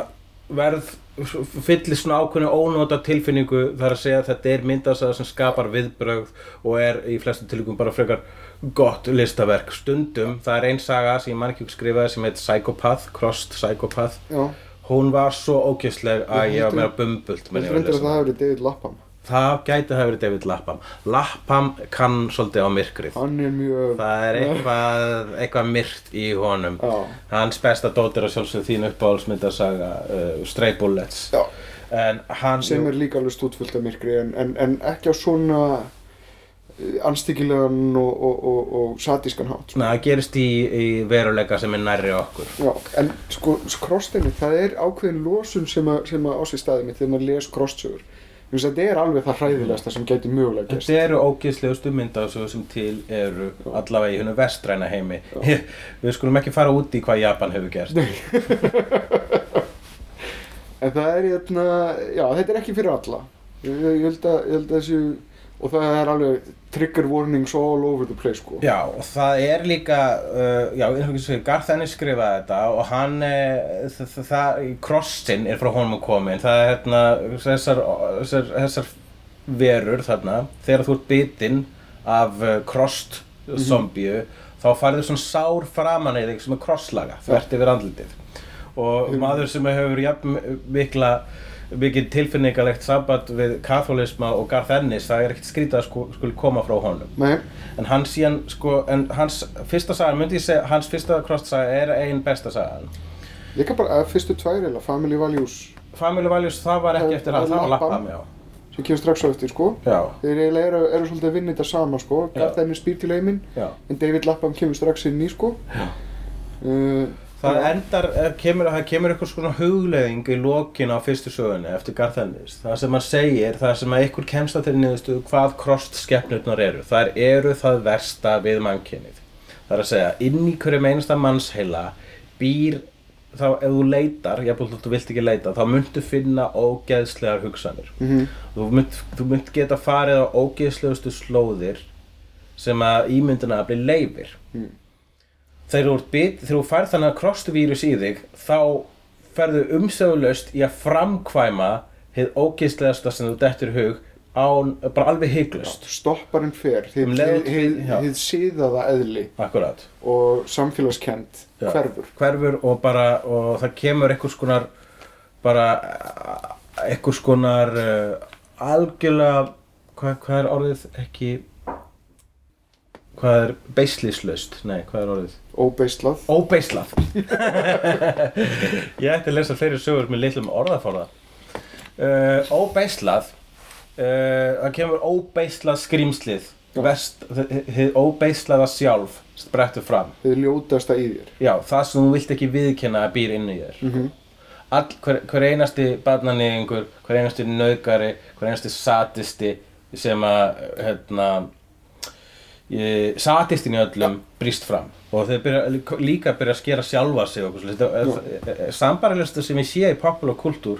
fyllir svona ákveðnu ónóta tilfinningu þar að segja að þetta myndasaga sem skapar viðbrögð og í flestum tilvikum bara frekar gott listaverk stundum. Það ein saga sem ég man ekki skrifaði sem heit Psychopath, Crossed Psychopath. Já. Hún var svo ógeðsleg að ég var meira bumbult með henni. Ég að það hafi verið David Lapham. Það gæti hafi verið David Lapham. Lapham kann svolítið á myrkrið. Hann mjög... Það eitthvað myrkt í honum. Já. Hans besta dót að sjálfsögðu þín uppáhaldsmyndasaga, Stray Bullets. Já. En hann... Sem líka alveg stútfullt af myrkri, en ekki á svona anstíkilegan og sadískan hátt. Sko. Nei, það gerist í veruleika sem nærri okkur. Já, en sko, krossinni, það ákveðin losun sem að á sér staði mitt þegar maður les krosssögur. Þetta alveg það hræðilegasta sem gæti mögulega gerst. Þetta ógeðslegustu myndasögur sem til allavega í hinum vestræna heimi. Við skulum ekki fara út í hvað Japan hefur gert. En það já, þetta ekki fyrir alla. Ég held að þessu... Og það alveg trigger warnings all over the place, sko. Já, og það líka, já, Garth Ennis skrifaði þetta og hann, crossin frá honum kominn. Það þessar verur þarna, þegar þú ert bitinn af crossed zombíu, þá færðu svona sár framan í þig sem crosslaga, þvert yfir andlitið. Og maður sem hefur jafn mikið tilfinningalegt samband við kaþólisma og Garth Ennis, það ekkert skrítið að skuli koma frá honum. Nei. En hann síðan, sko, en hans fyrsta sagan, myndi ég segja, hans fyrsta cross-saga ein besta sagan. Líka bara fyrstu 2 eiginlega, Family Values. Family Values, það var ekki eftir hann, það var Lapham, já. Sem kemur strax á eftir, sko. Já. Þeir eiginlega eru svolítið að vinna þetta sama, sko. Garth Ennis býr til heiminn, en David Lapham kemur strax inn í, sko. Já. Það kemur einhver svona hugleiðing í lokin á fyrstu sögunni eftir Garth Ennis. Það sem hann segir, það sem einhver kemst að þeirri niðurstöðu hvað krossskepnurnar eru. Þær eru það versta við mannkynið. Það að segja, inn í hverjum einasta mannsheila býr, þá ef þú leitar, jafnvel þú vilt ekki leita, þá muntu finna ógeðslegar hugsanir. Þú munt geta farið á ógeðslegustu slóðir sem að ímyndunarafli leyfir. Þegar þú færð þannig að krossvírus í þig, þá ferðu umsögulaust í að framkvæma hið ógeðslegasta sem þú dettur í hug bara alveg hiklaust. Stopparinn fer, hið síðaða eðli. Akkúrat. Og samfélagskennd hverfur. Hverfur og það kemur einhvers konar algjörlega, hvað orðið ekki... Hvað beislislaust? Nei, hvað orðið? Óbeislað. Óbeislað. Ég ætti að lesa fleiri sögur með litlum orðaforða. Óbeislað. Það kemur óbeislað skrýmslið. Hið óbeislaða sjálf sprettur fram. Hið ljótasta í þér. Já, það sem þú vilt ekki viðkenna að býr inni í þér. Hver einasti barnaníðingur, hver einasti nauðgari, hver einasti sadisti sem að, sadistinn í öllum brýst fram og þeir byrja að skera sjálfa sig okkur. Sambærilegasta sem ég sé í popular kultúr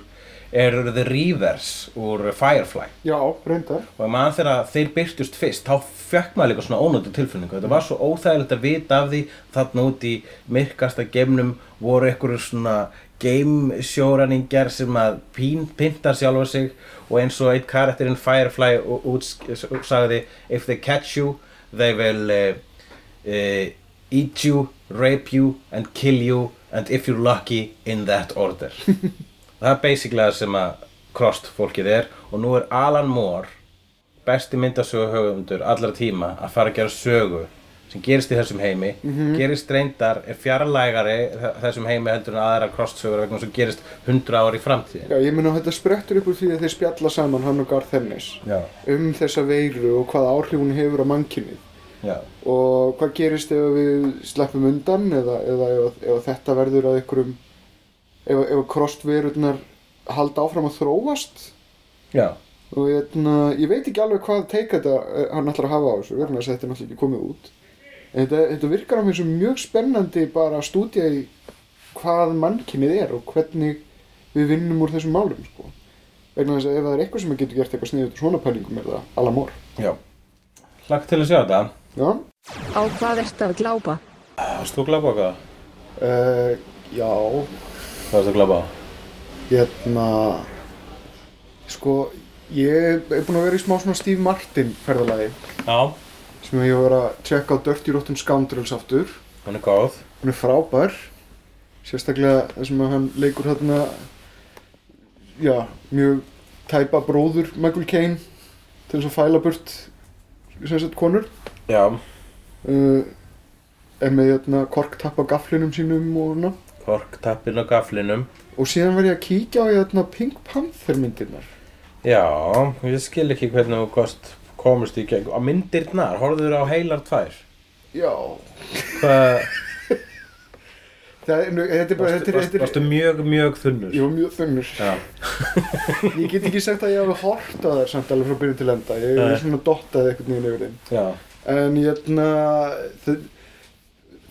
The Reavers úr Firefly. Já, reyndar. Og mann þegar þeir byrtust fyrst, þá fekk maður líka svona ónóta tilfinningu. Þetta var svo óþægilegt að vita af því þarna út í myrkasta geimnum voru einhverjir svona geimsjóræningjar sem að pynta sjálfa sig og eins og einn karakterinn Firefly sagði If they catch you, they will eat you, rape you, and kill you, and if you're lucky, in that order. Það basically það sem að crossed fólkið og nú Alan Moore, besti myndasöguhöfundur allra tíma, að fara að gera sögu sem gerist í þessum heimi, gerist reyndar fjarlægari þessum heimi heldur en aðra crossover vegna sem gerist 100 ár í framtíðin. Já, ég meina að þetta sprettur upp úr því að þeir spjalla saman hann og Garth Ennis þessa veiru og hvaða áhrif hún hefur á mannkynið. Já. Og hvað gerist ef við sleppum undan eða þetta verður að einhverjum ef crossverurnar halda áfram að þróast? Já. Og ég veit ekki alveg hvað teika þetta hann ætlar að hafa á þessu vegna þess að þetta náttúrulega ekki komið út. Þetta virkar á mér sem mjög spennandi bara að stúdía í hvað mannkynið og hvernig við vinnum úr þessum málum sko. Vegna þess að ef það eitthvað sem getur gert eitthvað sniðugt úr svona pælingum það Alan Moore. Já. Hlakka til að sjá þetta. Já. Á hvað ertu að glápa? Varst þú að glápa á hvað? Já. Hvað varst að glápa á? Sko, ég búinn að vera í smá svona Steve Martin ferðalagi. Já. Sem ég var að checka á Dirty Rotten Scoundrels aftur. Hún góð. Hún frábær. Sérstaklega þar sem hann leikur þarna, já, mjög tæpa bróður Michael Caine til þess að fæla burt sem sagt konur. Já. Með korktapp á gaflinum sínum og svona. Korktappinn á gaflinum. Og síðan var ég að kíkja á Pink Panther myndirnar. Já, ég skil ekki hvernig þú komist í gegn. Á myndirnar, horfðu á heilar tvær? Já. Þetta bara... Varstu mjög þunnur? Jú, mjög þunnur. Já. Ég get ekki sagt að ég hafi horft á þær samt alveg frá byrjun til enda. Ég svona dottaði einhvern veginn yfir þeim. Já. En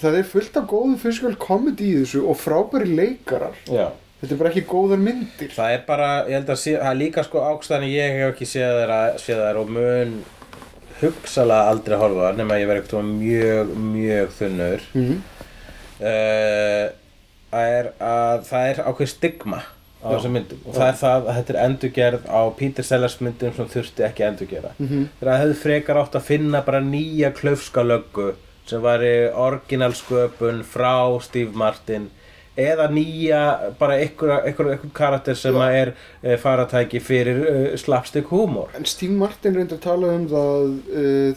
það fullt af góðu physical comedy í þessu og frábæri leikarar. Já. Þetta bara ekki góðar myndir. Það bara, ég held að það líka sko ákstæðan ég hef ekki séð þær og mun hugsalega aldrei horfa þar nema ég verið eitthvað mjög þunnur. Það ákveð stigma á þessum myndum og það að þetta endurgerð á Peter Sellers myndum sem þurfti ekki endurgera. Þegar það hefði frekar átt að finna bara nýja klaufskalöggu sem var í orginalsköpun frá Steve Martin eða nýja, bara einhver karakter sem faratæki fyrir slapstick húmor. En Steve Martin reyndi að tala það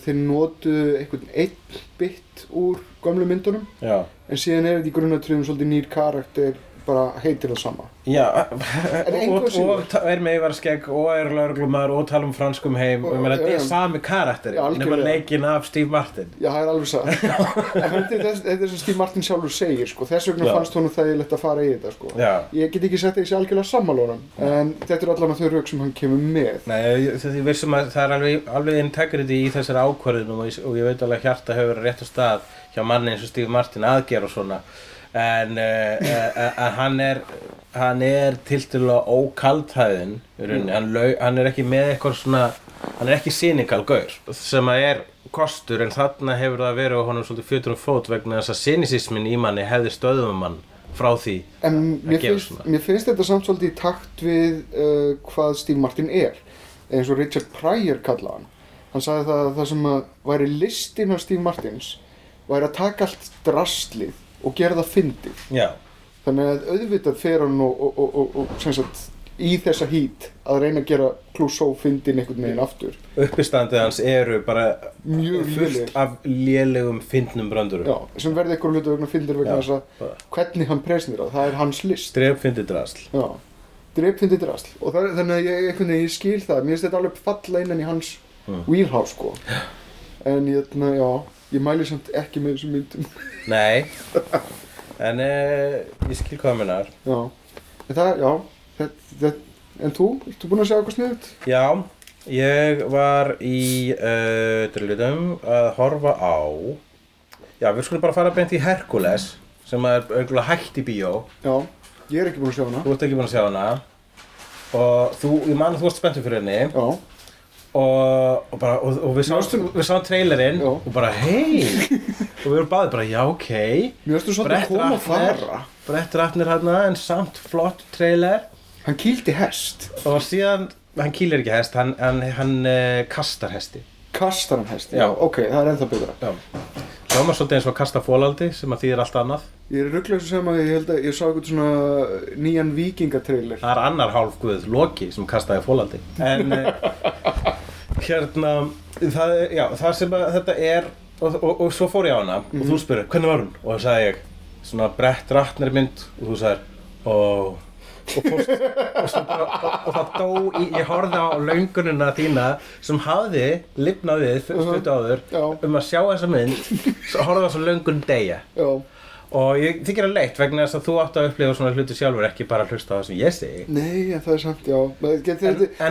þeir notu einhvern einn bit úr gömlu myndunum. Já. En síðan þetta í grunnatriðum svolítið nýr karakter, bara heitir það sama. Já, og með yfarskegg og lögreglumar og tala franskum heim og þetta sami karakterinn, nema leikinn af Steve Martin. Já, það alveg satt. Þetta sem Steve Martin sjálfur segir, sko. Þess vegna fannst honum þægilegt að fara í þetta, sko. Ég get ekki sett að ég sé algjörlega sammála honum, en þetta allavega þau rök sem hann kemur með. Nei, því vissum að það alveg integrity í þessari ákvörðunum og ég veit alveg að hjarta hefur verið á réttum stað hjá manni eins og Steve Martin að gera svona. En hann er tiltölulega ókaldhæðinn í rauninni, hann ekki með eitthvað svona, hann ekki cynical gaur sem kostur en þarna hefur það verið á honum svolítið fjötur fót vegna þess að cynicismin í manni hefði stöðum mann frá því en að gefa svona. En mér finnst þetta samt svolítið í takt við hvað Steve Martin eins og Richard Pryor kallaði hann. Hann sagði það að það sem að væri listin af Steve Martins væri að taka allt draslið og gera það fyndið. Já. Þannig að auðvitað fer hann og sem sagt í þessa hít að reyna að gera Clouseau fyndin einhvern veginn aftur. Uppistandið hans eru bara mjög fullt af lélegum fyndnum bröndurum. Já, sem verði einhverjum hluta vegna fyndir vegna þess að hvernig hann presnir það hans list. Drepfyndið drasl. Já, drepfyndið drasl. Og þannig að ég skil það, mér finnst þetta alveg falla innan í hans wheelhouse sko. En ég mæli samt ekki með þessum myndum. Nei, en ég skil hvað minnar. Já, en þú, ertu búinn að sjá eitthvað sniðugt? Já, ég var í að horfa á, já við skulum bara fara beint í Hercules sem örugglega hætt í bíó. Já, ég ekki búinn að sjá hana. Þú ekki búinn að sjá hana og ég man að þú spenntur fyrir henni. Já. Og við sáum trailerinn og bara hei og við vorum báðir bara já okay. Mér finnst þú svolítið koma og fara. Brett Ratner hérna en samt flott trailer. Hann kýldi hest. Og síðan hann kýlir ekki hest, hann kastar hesti. Kastar hann hesti? Já, okay, það ennþá betra. Já. Hljómar svolítið eins og að kasta folaldi sem að þýðir allt annað. Ég ruglaður sem að ég held að ég sá eitthvað svona nýjan víkingatrailer. Það annar hálfguð Loki sem kastaði folaldi. En það sem þetta og svo fór ég á hana og þú spurðir hvernig var hún og það sagði ég svona Brett Ratner mynd og þú sagðir og það dó ég horfði á laungununa þína sem hafði lifnað við stuttu áður að sjá þessa mynd horfði á svo laungun deyja og ég þykir það leitt vegna þess að þú átt að upplifa svona hluti sjálfur ekki bara hlusta á það sem ég segi nei en það samt en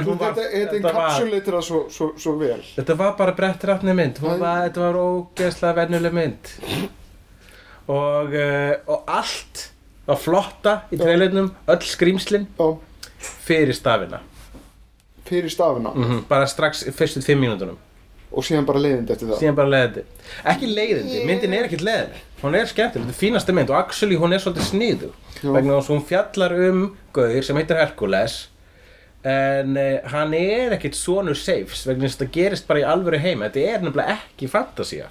hún var þetta encapsulator það svo vel þetta var bara Brett Ratner mynd þetta var ógeðslega venjuleg mynd og allt var flotta í trailernum öll skrýmslin fyrir stafina bara strax fyrstu 5 mínútunum og síðan bara leiðindi eftir það ekki leiðindi, myndin ekkert leiðinleg hún skemmtileg, þetta fínasta mynd og actually hún svolítið sniðug vegna þess að hún fjallar gaur sem heitir Hercules en hann ekkert sonur Zeus vegna þess að þetta gerist bara í alvöru heimi þetta nefnilega ekki fantasía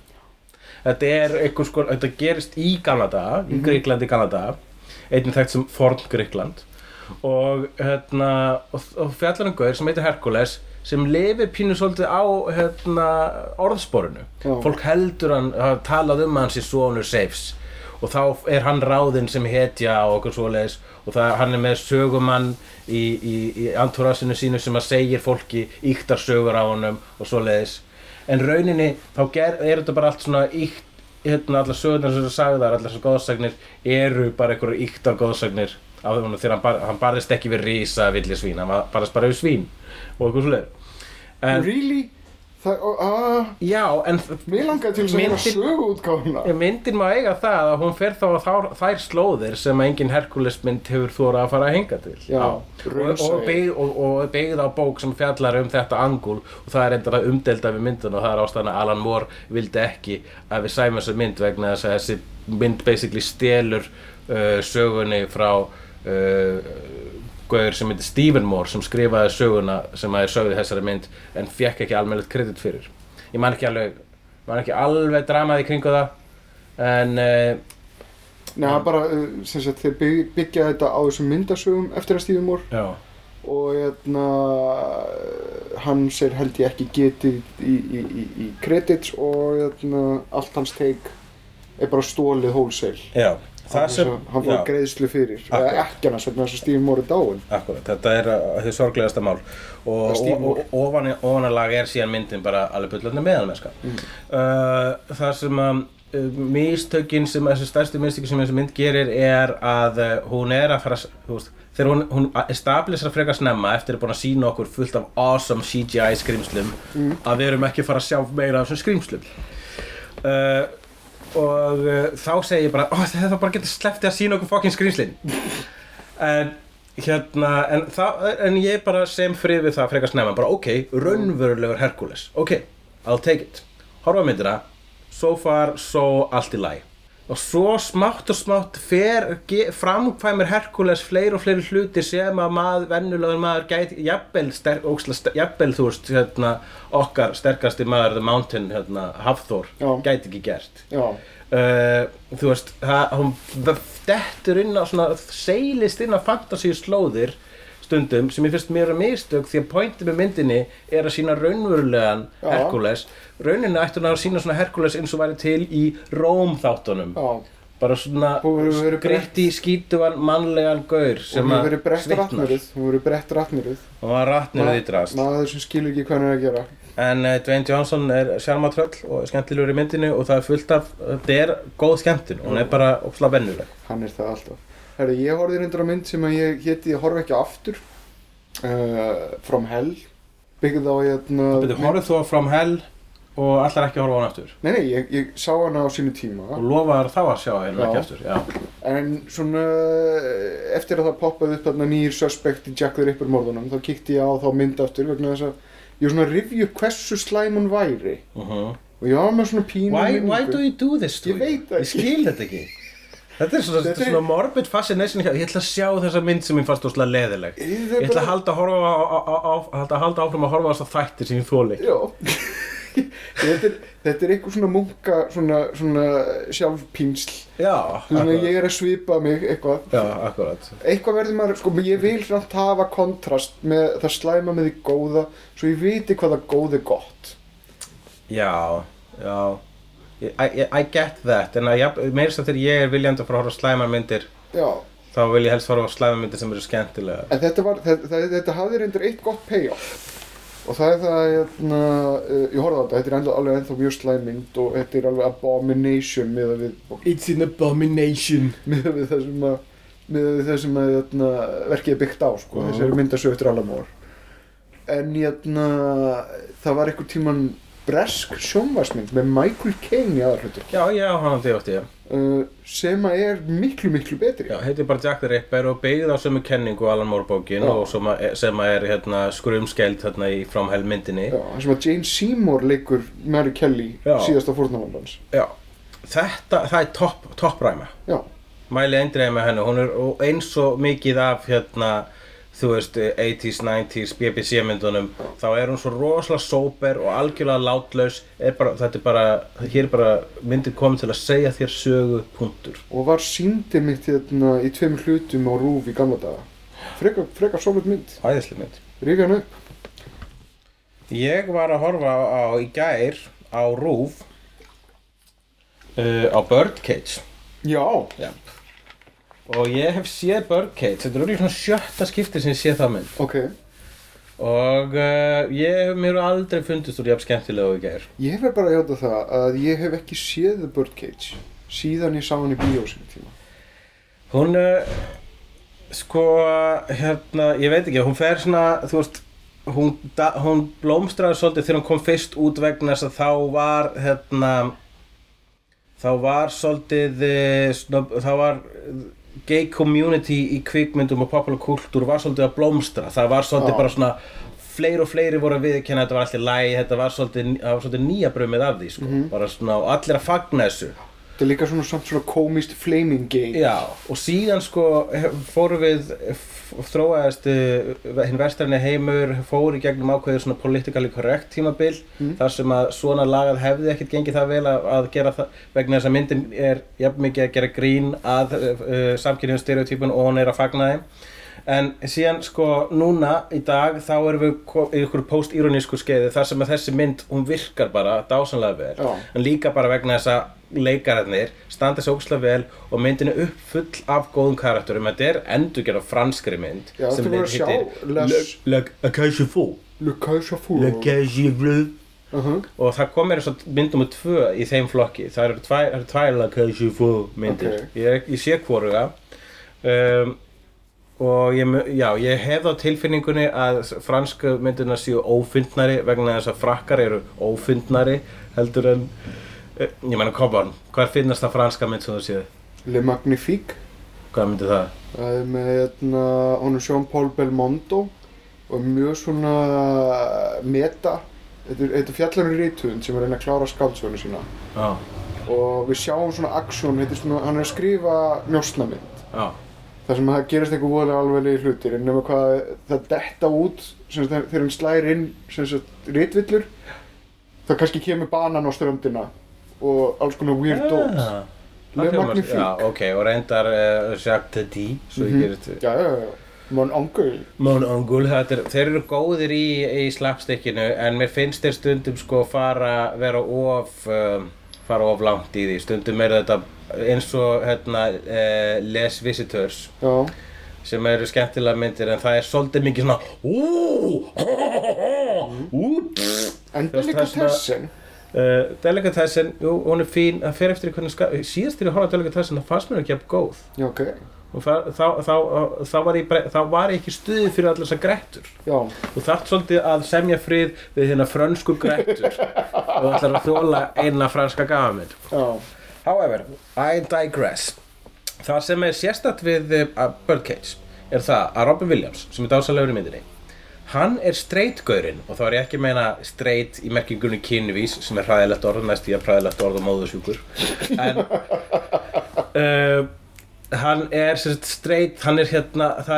þetta einhvers konar, þetta gerist í gamla daga, í Grikklandi gamla daga einnig þekkt sem Forn Grikkland og fjallar gaur sem heitir Hercules sem lifir pínu svolítið á orðsporinu fólk heldur hann, talað að hann sé sonur Zeus og þá hann ráðinn sem hetja og okkur svoleiðis og hann með sögumann í antúrasinu sínu sem að segir fólki ýktar sögur á honum og svoleiðis en rauninni þá þetta bara allt svona íkt allar sögurnar sem sagðar, allar goðsagnir bara einhverjar íktar goðsagnir af því þegar hann barðist ekki við risa villisvín, hann barðist bara við svín og eitthvað svoleiðis en really? Já, en mér langaði til þess að vera söguútgáfuna myndin má eiga það að hún fer þá þær slóðir sem engin Herkulesmynd hefur þorað að fara að hanga til já, og beygð á bók sem fjallar þetta angúl og það reyndar að umdelda við myndina og það ástæðan að Alan Moore vildi ekki að við sæmum þessa mynd vegna þess að þessi mynd basically stelur sögunni frá gaur sem heitir Stephen Moore sem skrifaði söguna sem sögði þessari mynd en fékk ekki almennilegt kredit fyrir ég man ekki alveg dramað í kringu það en bara sem sagt þeir byggja þetta á þessum myndasögum eftir að Stephen Moore já. Og hann held ég ekki getið í kredits og allt hans teik bara stólið wholesale já það sem hann fór greiðslu fyrir ekki annars vegna þess að Steve Moore dáinn akkurat, þetta hið sorglegasta mál og ofanalag síðan myndin bara alveg bullandi meðalmennska það sem mistökin sem þessi stærstu mistökin sem þessi mynd gerir að hún að fara þegar hún establisher frekar snemma eftir búin að sýna okkur fullt af awesome CGI skrýmslum að við erum ekki að fara að sjá meira af þessum skrýmslum og þá segi ég bara þetta bara getur sleppti að sýna okkur fucking skrýmslin en ég bara sem frið við það frekar snemma bara raunverulegur Hercules I'll take it horfa myndina so far so allt í lagi og svo smátt framkvæmir Hercules fleiri hluti sem að venjulegur maður gæti jafnvel þú veist okkar sterkasti maður The Mountain Hafþór gæti ekki gert þú veist hún dettur inn á svona seilist inn á fantasíu slóðir stundum sem ég finnst mér mistök því að pointið með myndinni að sýna raunverulegan Hercules rauninni ætti hún að sýna svona Hercules eins og væri til í Róm þáttunum bara svona skreytti skítugan mannlegan gaur sem að svitnar hún verið Brett Ratnerið og Ratnerið í drast maður sem skilur ekki hvað hann að gera en Dwayne Johnson sjarmatröll og skemmtilegur í myndinni og það fullt af þetta góð skemmtun hún bara óslega venjuleg hann það alltaf Herri, ég horfði reyndar á mynd sem að ég héti Ég horf ekki aftur From Hell byggði á horfðir þú á From Hell og allar ekki að horfa á hana aftur? Nei, ég sá hana á sínu tíma og lofaðar þá að sjá hana ekki aftur já. En svona eftir að það poppaði upp nýr suspect í Jack the Ripper morðunum þá kíkti ég á þá mynd aftur vegna þess að ég svona rifja upp hversu slæm hún væri og ég var með svona pínu why do you do this to you? Ég skil þetta ekki Þetta svona morbid fascination ég ætla að sjá þessa mynd sem mér fannst óslega leiðileg ég ætla að halda áfram að horfa á þessa þætti sem ég þoli þetta eitthvað svona munka svona sjálfpínsl ég að svipa mig eitthvað eitthvað verður maður ég vil samt hafa kontrast með það slæma með því góða svo ég viti hvað það góð gott já I get that, en meira svo þegar ég viljandi að fara að horfa á slæmar myndir, já, þá vil ég helst horfa á slæmar myndir sem eru skemmtilega. En þetta hafði reyndar eitt gott payoff, og það það hérna, ég horfði á þetta, þetta alveg ennþá mjög slæm mynd og þetta alveg abomination miðað við, it's an abomination miðað við það sem að hérna, verkið byggt á, sko, þessari myndasögu eftir Alan Moore. En hérna, það var einhvern tímann bresk sjónvarpsmynd með Michael Caine í aðalhlutverki. Já, hann þið átti, já. Sem er miklu betri. Já, heitir bara Jack the Ripper og beygir á sömu kenningu Alan Moore bókin og sem er hérna skrumskæld þarna í From Hell myndinni. Já, sem að Jane Seymour leikur Mary Kelly síðasta fórnarlambans. Já, það er topp ræma. Já. Mæli eindregið með henni, hún er eins og mikið af hérna þú veist, 80s, 90s, BBC myndunum, þá er hún svo rosalega sóber og algjörlega látlaus, þetta bara, hér bara myndin kom til að segja þér sögu punktur. Og var sýndi mitt hérna í 2 hlutum á RÚV í gamla daga. Frekar sólut mynd. Æðisleg mynd. Rifja hann upp. Ég var að horfa á í gær á RÚV á Birdcage. Já. Og ég hef séð Birdcage, þetta örugglega svona 7. skipti sem ég sé það mynd. Okay. Og ég hef mér aldrei fundist úr jafn skemmtilega og í gær. Ég hef bara að játa það að ég hef ekki séð The Birdcage síðan ég sá hann í bíó sinni tíma. Hún, sko, hérna, ég veit ekki, hún fer svona, þú veist, hún blómstraði svolítið þegar hún kom fyrst út vegna þess að þá var, hérna, þá var gay community í kvikmyndum og popular kultúr var svolítið að blómstra. Það var svolítið bara svona fleiri voru að viðurkenna að þetta var allt í lagi, þetta var svolítið nýja brumið af því, sko. Bara svona og allir að fagna þessu. Þetta er líka svona komískt flaming gay. Já, og síðan sko fórum við þróaðist hinn vestræni heimur fór í gegnum ákveðið svona politically correct tímabil, þar sem að svona lagað hefði ekkert gengið það vel að gera það, vegna þess að myndin er jafn mikið að gera grín að samkynhneigðum stereotypum og hún er að fagna þeim. En síðan sko núna í dag þá erum við í einhverju post-ironísku skeiði þar sem að þessi mynd hún virkar bara dásamlega vel, en líka bara vegna þess að leikararnir standa sig ógeðslega vel og myndin er uppfull af góðum karakterum. Þetta er endurgerð af franskri mynd sem heitir Le Cage aux Folles. Og það kom mér mynd númer 2 í þeim flokki. Það eru tvær Le Cage aux Folles myndir. Ég sé hvoruga. Og ég hef á tilfinningunni að fransku myndirnar séu ófyndnari vegna þess að frakkar eru ófyndnari heldur en ég meina, come on, hvað finnast það franska mynd sem þú séð? Le Magnifique. Hvað myndir það? Það með honum Jean-Paul Belmondo og mjög svona meta. Þetta fjallar rithöfund sem reyna að klára skáldsöguna sína. Og við sjáum svona action, hann að skrifa njósnamynd. Þar sem að það gerist eitthvað voðalega alvarlegir hlutir, en nema hvað það detta út þegar hann slær inn ritvillur, þá kannski kemur banan á ströndina og alls konar weird dots. Le Magnifique. Já, ok, og reyndar Jacques Tati, svo ég gerist. Já, Mon Onkel, þeir eru góðir í slapstickinu, en mér finnst þeir stundum sko fara of langt í því. Stundum er þetta eins og Les Visiteurs, sem eru skemmtilega myndir, en það er svolítið mikið svona En Delicatessen? Delicatessen, jú, hún er fín, það fer eftir hvernig síðast þegar ég horfði á Delicatessen, það fannst mér ekki jafn góð. Já, ok. Þá var ég ekki stuði fyrir allar þessar grettur. Þú þarft svolítið að semja frið við hérna frönsku grettur og ætlar að þola eina franska gafamynd. However, I digress. Það sem er sérstakt við Birdcage er það að Robin Williams, sem er dásamlegur í myndinni, hann er straight-gaurinn, og þá er ég ekki að meina straight í merkingunni kynvís, sem er hræðilegt orð, næst ég að hræðilegt orð og móðursjúkur, en hann er straight, hann er hérna, það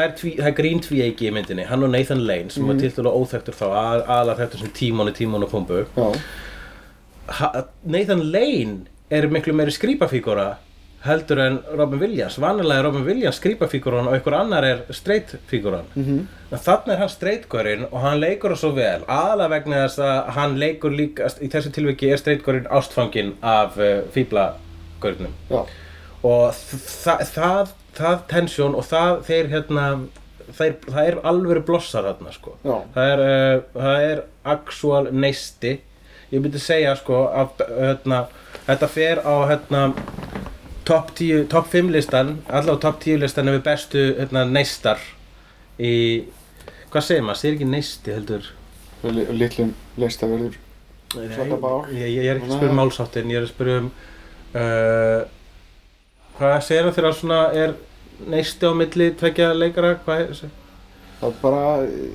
er grín tvíeyki í myndinni, hann og Nathan Lane sem var tiltölulega óþekktur þá, aðalega þekktur sem Tímon og Pumbu. Nathan Lane er miklu meiri skrípafígúra heldur en Robin Williams. Vanalega er Robin Williams skrýpafígúran og einhver annar er straight fígúran. En þarna er hann straight-gaurinn og hann leikur það svo vel, aðalega vegna þess að hann leikur líka, í þessu tilviki er straight-gaurinn ástfanginn af fíbla-gaurinnum. Og það tensjón og það þeir hérna, það alvöru blossa þarna sko. Það er actual neisti. Ég myndi segja sko að hérna, þetta fer á hérna top 10, top 5 listan, allavega top 10 listan yfir bestu hérna neistar í, hvað segir maður, segir ekki neisti heldur? Litlum leistaverður, svarta bál. Ég er ekki að spyrja um málsháttinn, ég er að spyrja um hvað segir það þegar svona er neisti á milli tveggja leikara, hvað er þessi? Það bara...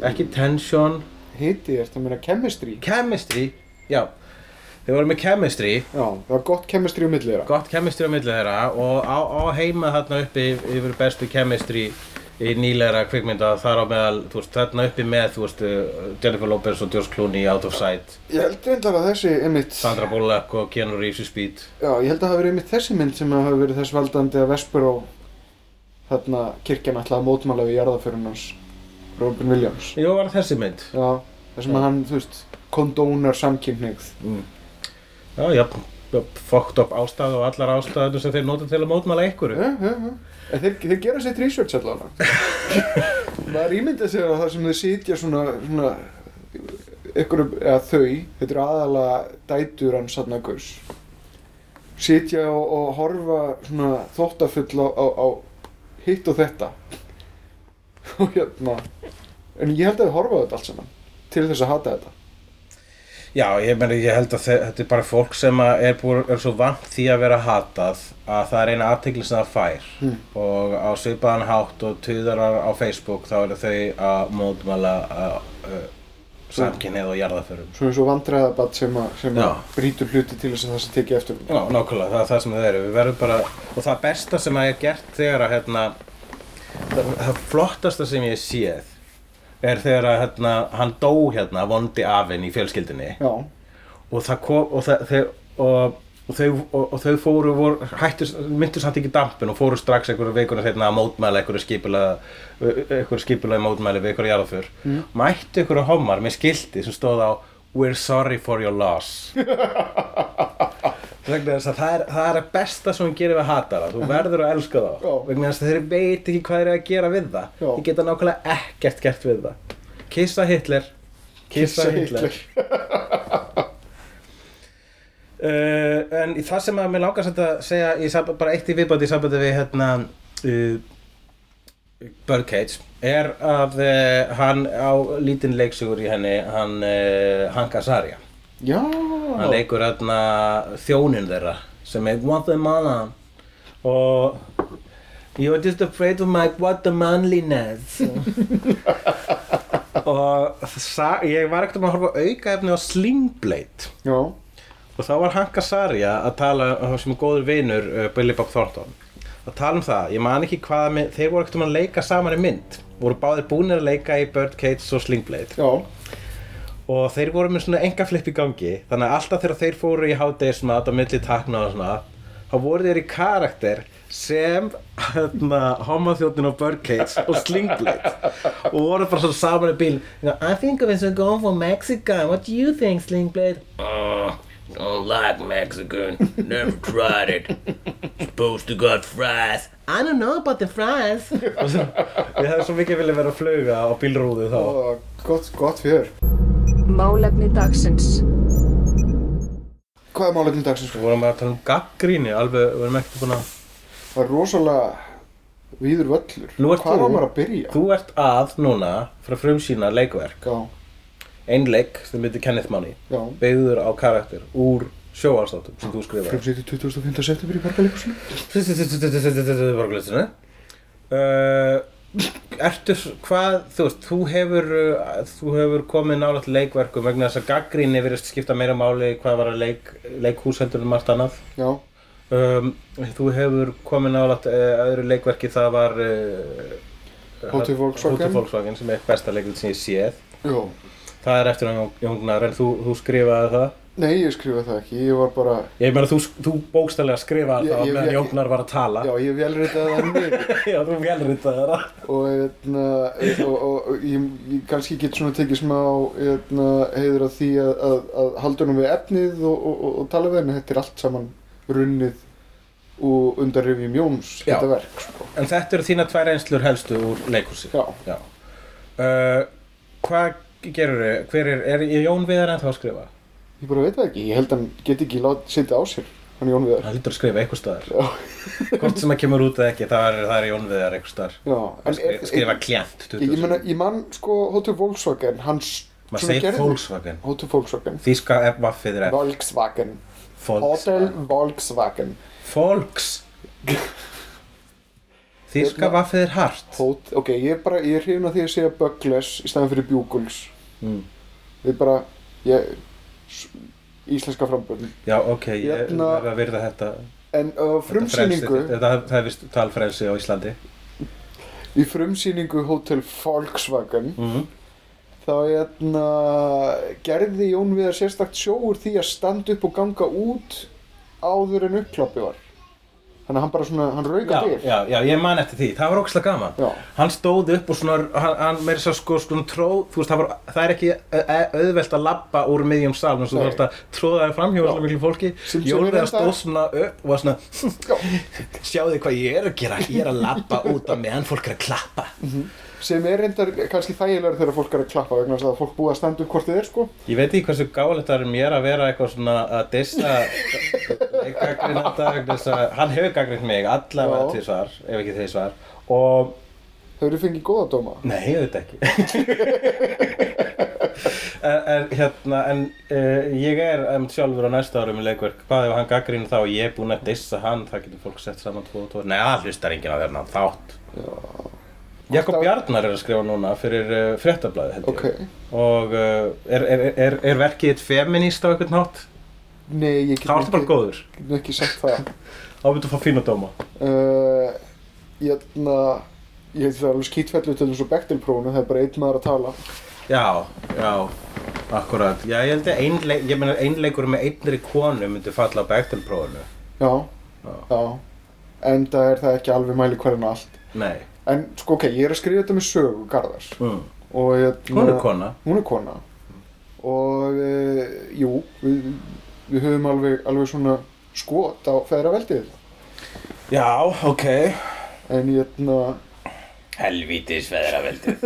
Ekki tension. Hiti, ertu að meina chemistry? Chemistry, já. Þeir voru með chemistry. Já, það var gott chemistry á milli þeirra. Gott chemistry á milli þeirra og á heima þarna uppi yfir bestu chemistry í nýlegra kvikmynda þar á meðal, þú veist, þarna uppi með, þú veist, Jennifer Lopez og George Clooney, Out of Sight. Ég held reyndar að þessi einmitt... Sandra Bullock og Keanu Reeves í Speed. Já, ég held að það hafi verið einmitt þessi mynd sem hafi verið þess valdandi að Vesperó þarna kirkjan ætlaði að mótmæla við jarðarförina hans, Robin Williams. Jú, var þessi mynd. Já, þar sem hann, þú veist, kondónar samkynhneigð. Já, fucked up ástæðu og allar ástæðunum sem þeir nota til að mótmæla einhverju. En þeir gera sitt research allavega. Maður ímynda sér að það sem þeir sitja svona einhverjum, eða þau, þetta eru aðalega dætur hans þarna gaus, sitja og horfa svona þóttafull á hitt og þetta. Og hérna, en ég held að þau horfa á þetta allt saman til þess að hata þetta. Já, ég held að þetta er bara fólk sem er svo vant því að vera hatað að það er eina athygli sem það fær og á svipaðan hátt og tuðarar á Facebook þá eru þau að mótmæla samkynhneigð og jarðarförum. Svo eins og vandræðabarn sem brýtur hluti til þess að það sé tekið eftir. Já, nákvæmlega, það er það sem það eru. Við verðum bara, og það besta sem er gert þegar að hérna, það flottasta sem ég séð er þegar að hérna, hann dó hérna vondi afinn í fjölskyldinni. Já. Og það kom og þau fóru myndust samt ekki dampinn og fóru strax einhverja vikuna seinna að mótmæla einhverju skipulagi mótmæli við einhverja jarðarför. Mættu einhverju hommar með skilti sem stóð á We're sorry for your loss. Það er að besta sem hún gerir við að hata það. Þú verður að elska það. Vegna þess að þeir veit ekki hvað þeir eru að gera við það. Þeir geta nákvæmlega ekkert gert við það. Kissa Hitler. Kissa Hitler. En það sem að mér langast að segja, bara eitt í viðbót í sambandi við hérna Birdcage, er að hann á lítinn leiksögur í henni, hann Hank Azaria. Já. Hann leikur hérna þjóninn þeirra sem Guatemala og You're just afraid of my Guatemaliness. Og ég var ekkert að horfa aukaefni á Slingblade. Já. Og þá var Hank Azaria að tala sem góður vinur Billy Bob Thornton. Að tala það, ég man ekki hvað þeir voru ekkert að leika saman í mynd. Voru báðir búnir að leika í Birdcage og Slingblade. Já. Og þeir voru með svona engaflipp í gangi, þannig að alltaf þegar þeir fóru í hádegismat á milli takna og svona, þá voru þeir í karakter sem homaþjónninn á Birdcage og Slingblade og voru bara svona saman í bíl. I think I should go for Mexican, what do you think, Slingblade? Don't like Mexican, never tried it, supposed to got fries. I don't know about the fries. Og svo, ég hefði svo mikið viljað vera að flauga á bílrúðu þá. Gott fjör. Málefni dagsins. Hvað málefni dagsins? Við vorum að tala gaggrýni, alveg, við vorum ekkert búin að... Það var rosalega víður völlur. Hvað var maður að byrja? Þú ert að núna frá frumsýna leikverk. Já. Ein leik sem heitir Kenneth Money. Já. Beigður á karakter úr sjónvarpsþáttum sem þú skrifaðir. Frumsýnt 25. september í Borgarleikhúsinu. Borgarleikhúsinu. Þú hefur komið nálægt leikverkum vegna þess að gagnrýni virðist skipta meira máli hvað var að leikhús heldur en margt annað. Já. Þú hefur komið nálægt öðru leikverki, það var Hotel Volkswagen. Hotel Volkswagen sem eitt besta leikrit sem ég séð. Já. Það er eftir Jón Viðar en þú skrifaði það. Nei, ég skrifa það ekki, ég var bara... Ég meina, þú bókstælega skrifaði það meðan Jónar var að tala. Já, ég velritaði það niður. Já, þú velritaði það. Og ég kannski get svona tekið smá heiður af því að halda honum við efnið og tala við, en þetta allt saman runnið og undan rifjum Jóns, þetta verk. Sko. En þetta eru þína tvær reynslur helstu úr leikhúsi. Já. Hvað gerurðu? Hver Jón Viðar ennþá að skrifa? Ég bara veit það ekki, ég held að hann geti ekki setið á sér, hann Jón Viðar. Hann lítur að skrifa eitthvað staðar. Hvort sem hann kemur út eða ekki, það er Jón Viðar eitthvað staðar. Já. Skrifa klént. Ég man sko Hotel Volkswagen, hans... Maður segir Volkswagen. Hotel Volkswagen. Þýska vaffið F. Volkswagen. Hotel Volkswagen. Volks. Þýska vaffið hart. Ok, ég hrifin að því að segja Bugles í staðan fyrir Bugles. Íslenska framböðin. Já, ok, ég verð að virða þetta. En frumsýningu... Það vist talfrelsi á Íslandi. Í frumsýningu Hotel Volkswagen þá gerði Jón Viðar sérstakt sjóur því að standa upp og ganga út áður en uppklappi var. Þannig að hann bara svona, hann rauka til. Já, ég man eftir því. Það var ógeðslega gaman. Já. Hann stóð upp og svona, hann meira svo svona tróð, þú veist, það ekki auðvelt að labba úr miðjum salnum, eins og þú veist að tróða þér fram hjá svona miklu fólki. Jón Viðar stóð svona upp og var svona, sjáðu þið hvað ég að gera, ég að labba út á meðan fólk að klappa. Sem reyndar kannski þægilegur þegar fólk að klappa vegna þess að fólk búið að standa upp hvort þið sko. Ég veit ekki hversu gáfulegt það mér að vera eitthvað svona að dissa leikgagnrýnanda vegna þess að hann hefur gagnrýnt mig allavega tvisvar, ef ekki þrisvar. Og hefurðu fengið góða dóma? Nei, auðvitað ekki. Ég sjálfur á næsta ári með leikverk. Hvað ef hann gagnrýnir þá og ég búinn að dissa hann, það getur fólk sett saman 2 og 2. Nei, það hlustar enginn á þennan þátt. Já. Jakob Bjarnar að skrifa núna fyrir Fréttablaðið held ég. Okay. Og er verkið þitt feminist á einhvern hátt? Nei, ég get það bara góður. Ég get ekki sagt það. Þá myndu að fá fína dóma. Ég það alveg skítfellu til þessu Bechdel-prófinu, það bara einn maður að tala. Já, akkurat. Já, ég held að einleikur með einnri konu myndi falla á Bechdel-prófinu. Já. Enda það ekki alveg mælikvarðinn á allt. Nei. En sko ok, ég að skrifa þetta með sögu Garðars. Og hún er kona. Og jú, við höfum alveg svona skot á feðraveldið. Já, ok. En helvítis feðraveldið.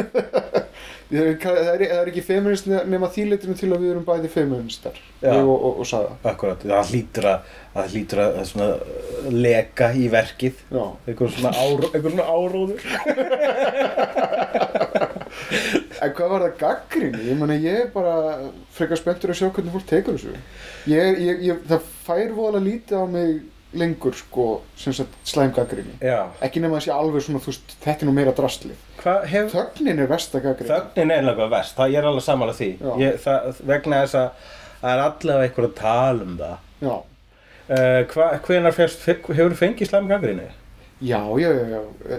Það er ekki feminist nema því leytinu til að við erum bæði feministar. Já. Og Saga. Akkurat. Það hlýtur að svona leka í verkið. Já. Einhver svona áróður. En hvað var það gagnrýni? Ég meina ég bara frekar spenntur að sjá hvernig fólk tekur þessu. Það fær voðalega lítið á mig lengur sko sem sagt slæm gagnrýni. Já. Ekki nema að sé alveg svona þú veist þetta nú meira drasli. Þögnin versta gagnrýni. Þögnin einlega verst. Ég alveg sammála því. Vegna þess að það allavega einhver að tala það. Já. Hvenær hefur fengið slæm gagnrýni? Já.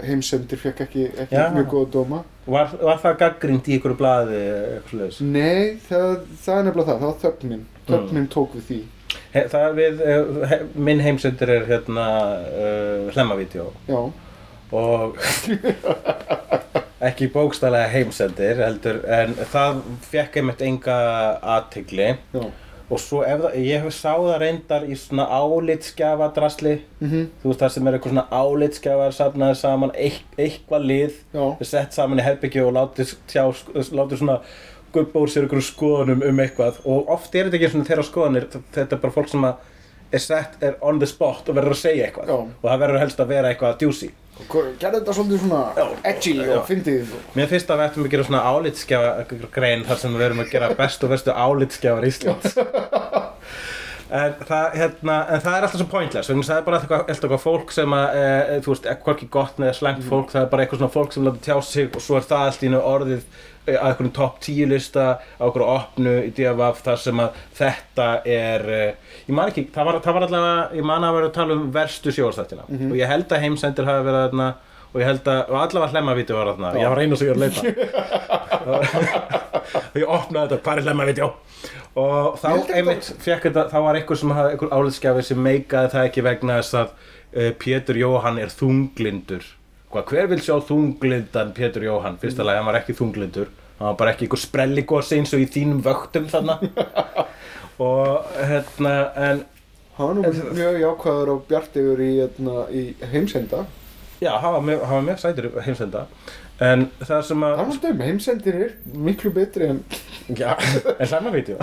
Heimsendir fékk ekki mjög góða dóma. Var það gagnrýnt í einhverju blaði eitthvað leis? Nei, það nefnilega það. Það var þögnin. Þögnin tók við því. Minn heimsendir hlemmavídeó. Já. Og ekki bókstaflega heimsendir heldur, en það fékk einmitt enga athygli. Já. Og svo ég sá það reyndar í svona álitsgjafadrasli, þú veist það sem eitthvað svona álitsgjafar safnaði saman, eitthvað lið, sett saman í herbergi og látið svona gubba úr sér einhverjum skoðunum eitthvað. Og oft þetta ekki svona þeirra skoðanir, þetta bara fólk sem er on the spot og verður að segja eitthvað. Já. Og það verður helst að vera eitthvað juicy. Gerðu þetta svolítið svona edgy og fyndið. Mér finnst að við ættum að gera svona álitsgjafagrein þar sem við erum að gera bestu og verstu álitsgjafar Íslands. En það alltaf svo pointless. Það bara alltaf eitthvað fólk sem þú veist, hvorki gott eða slæmt fólk. Það bara eitthvað svona fólk sem láta tjá sig og svo það allt í einu orðið að einhverjum topp 10 lista á einhverju opnu í DFF þar sem að þetta ég man ekki, það var allavega ég man að vera að tala verstu sjónvarpsþættina og ég held að heimsendir hafi verið þarna og ég held að allavega hlemmavídeó var þarna. Ég var einu sem ég var að leita. því opnaði þetta, hvað lemma vídeó? Og þá einmitt fékk þetta, þá var einhver sem hafði einhver álitsgjafi sem meikaði það ekki vegna þess að Pétur Jóhann þunglindur. Hvað, hver vill sjá þunglindan Pétur Jóhann? Fyrsta lagi, hann var ekki þunglindur, hann var bara ekki einhver sprelligosi eins og í þínum vöktum þarna. Og hérna, en... Hann mjög jákvæður og bjarteygur í heimsenda. Já, hann var mjög sætur heimsenda. En það sem að... Það er heimsendir miklu betri en... Já, en hlemmavídeó.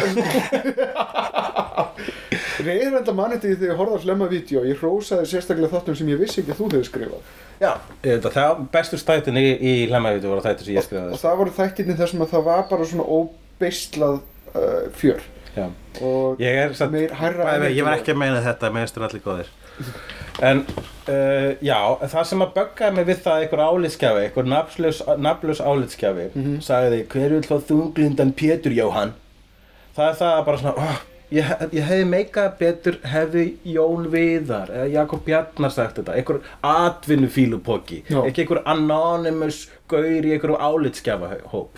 Reyrenda mannetið þegar ég horfði á hlemmavídeó. Ég hrósaði sérstaklega þáttum sem ég vissi ekki þú hefur skrifað. Já, það bestur stætin í hlemmavídeó voru þættir sem ég skrifaði. Og það voru þættirni þar sem að það var bara svona óbeislað fjör. Já, ég var ekki að meina þetta, meðstur allir góðir. En já, það sem að böggaði mig við það einhver álitsgjafi, einhver nafnlaus álitsgjafi, sagði hver vill þá þunglindan Pétur Jóhann? Það það bara svona, ég hefði meikað betur hefði Jón Viðar eða Jakob Bjarnar sagt þetta, einhver atvinnufílupokki, ekki einhver anonymous gaur í einhverjum álitsgjafahóp.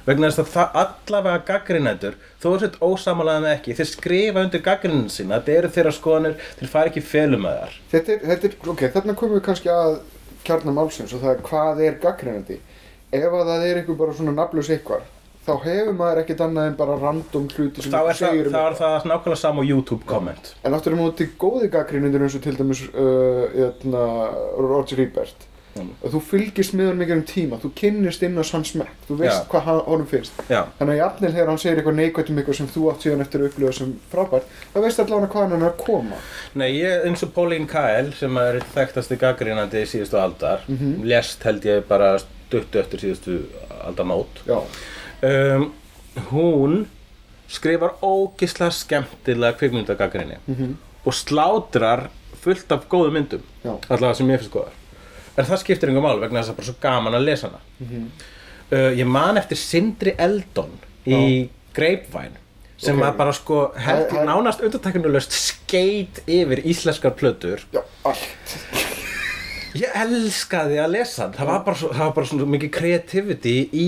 Vegna þess að það allavega gagnrýnendur, þó sett ósamálaðan ekki, þeir skrifa undir gagnrýninu sína, þetta eru þeirra skoðanir, þeir fara ekki felum að þar. Þarna komum við kannski að kjarna málsins og það hvað gagnrýnandi. Ef að það einhver bara svona nafnlaus eitthvað, þá hefur maður ekkert annað en bara random hluti sem þú segir um. Þá það nákvæmlega sama YouTube komment. En áttur móti góði gagnrýnendur eins og til dæmis Roger Ebert. Að þú fylgist með honum einhverjum tíma, þú kynnist inn á hans smekk, þú veist hvað honum finnst. Þannig að jafnvel þegar hann segir eitthvað neikvætt eitthvað sem þú átt síðan eftir að upplifa sem frábært, þá veist allavega hvaðan hann að koma. Nei, eins og Pauline Kael, sem þekktasti gagnrýnandi í síðustu aldar, lést held ég bara stuttu eftir síðustu aldarmót. Hún skrifar ógeðslega skemmtilega kvikmyndagagnrýni og slátrar fullt af góðum myndum, allavega sem ég finnst góðar. En það skiptir engu máli vegna þess að bara svo gaman að lesa hana. Ég man eftir Sindri Eldon í Grapevine sem var bara sko nánast undantekningarlaust skeit yfir íslenskar plötur. Já, allt. Ég elskaði að lesa hann. Það var bara svona mikið kreativiti í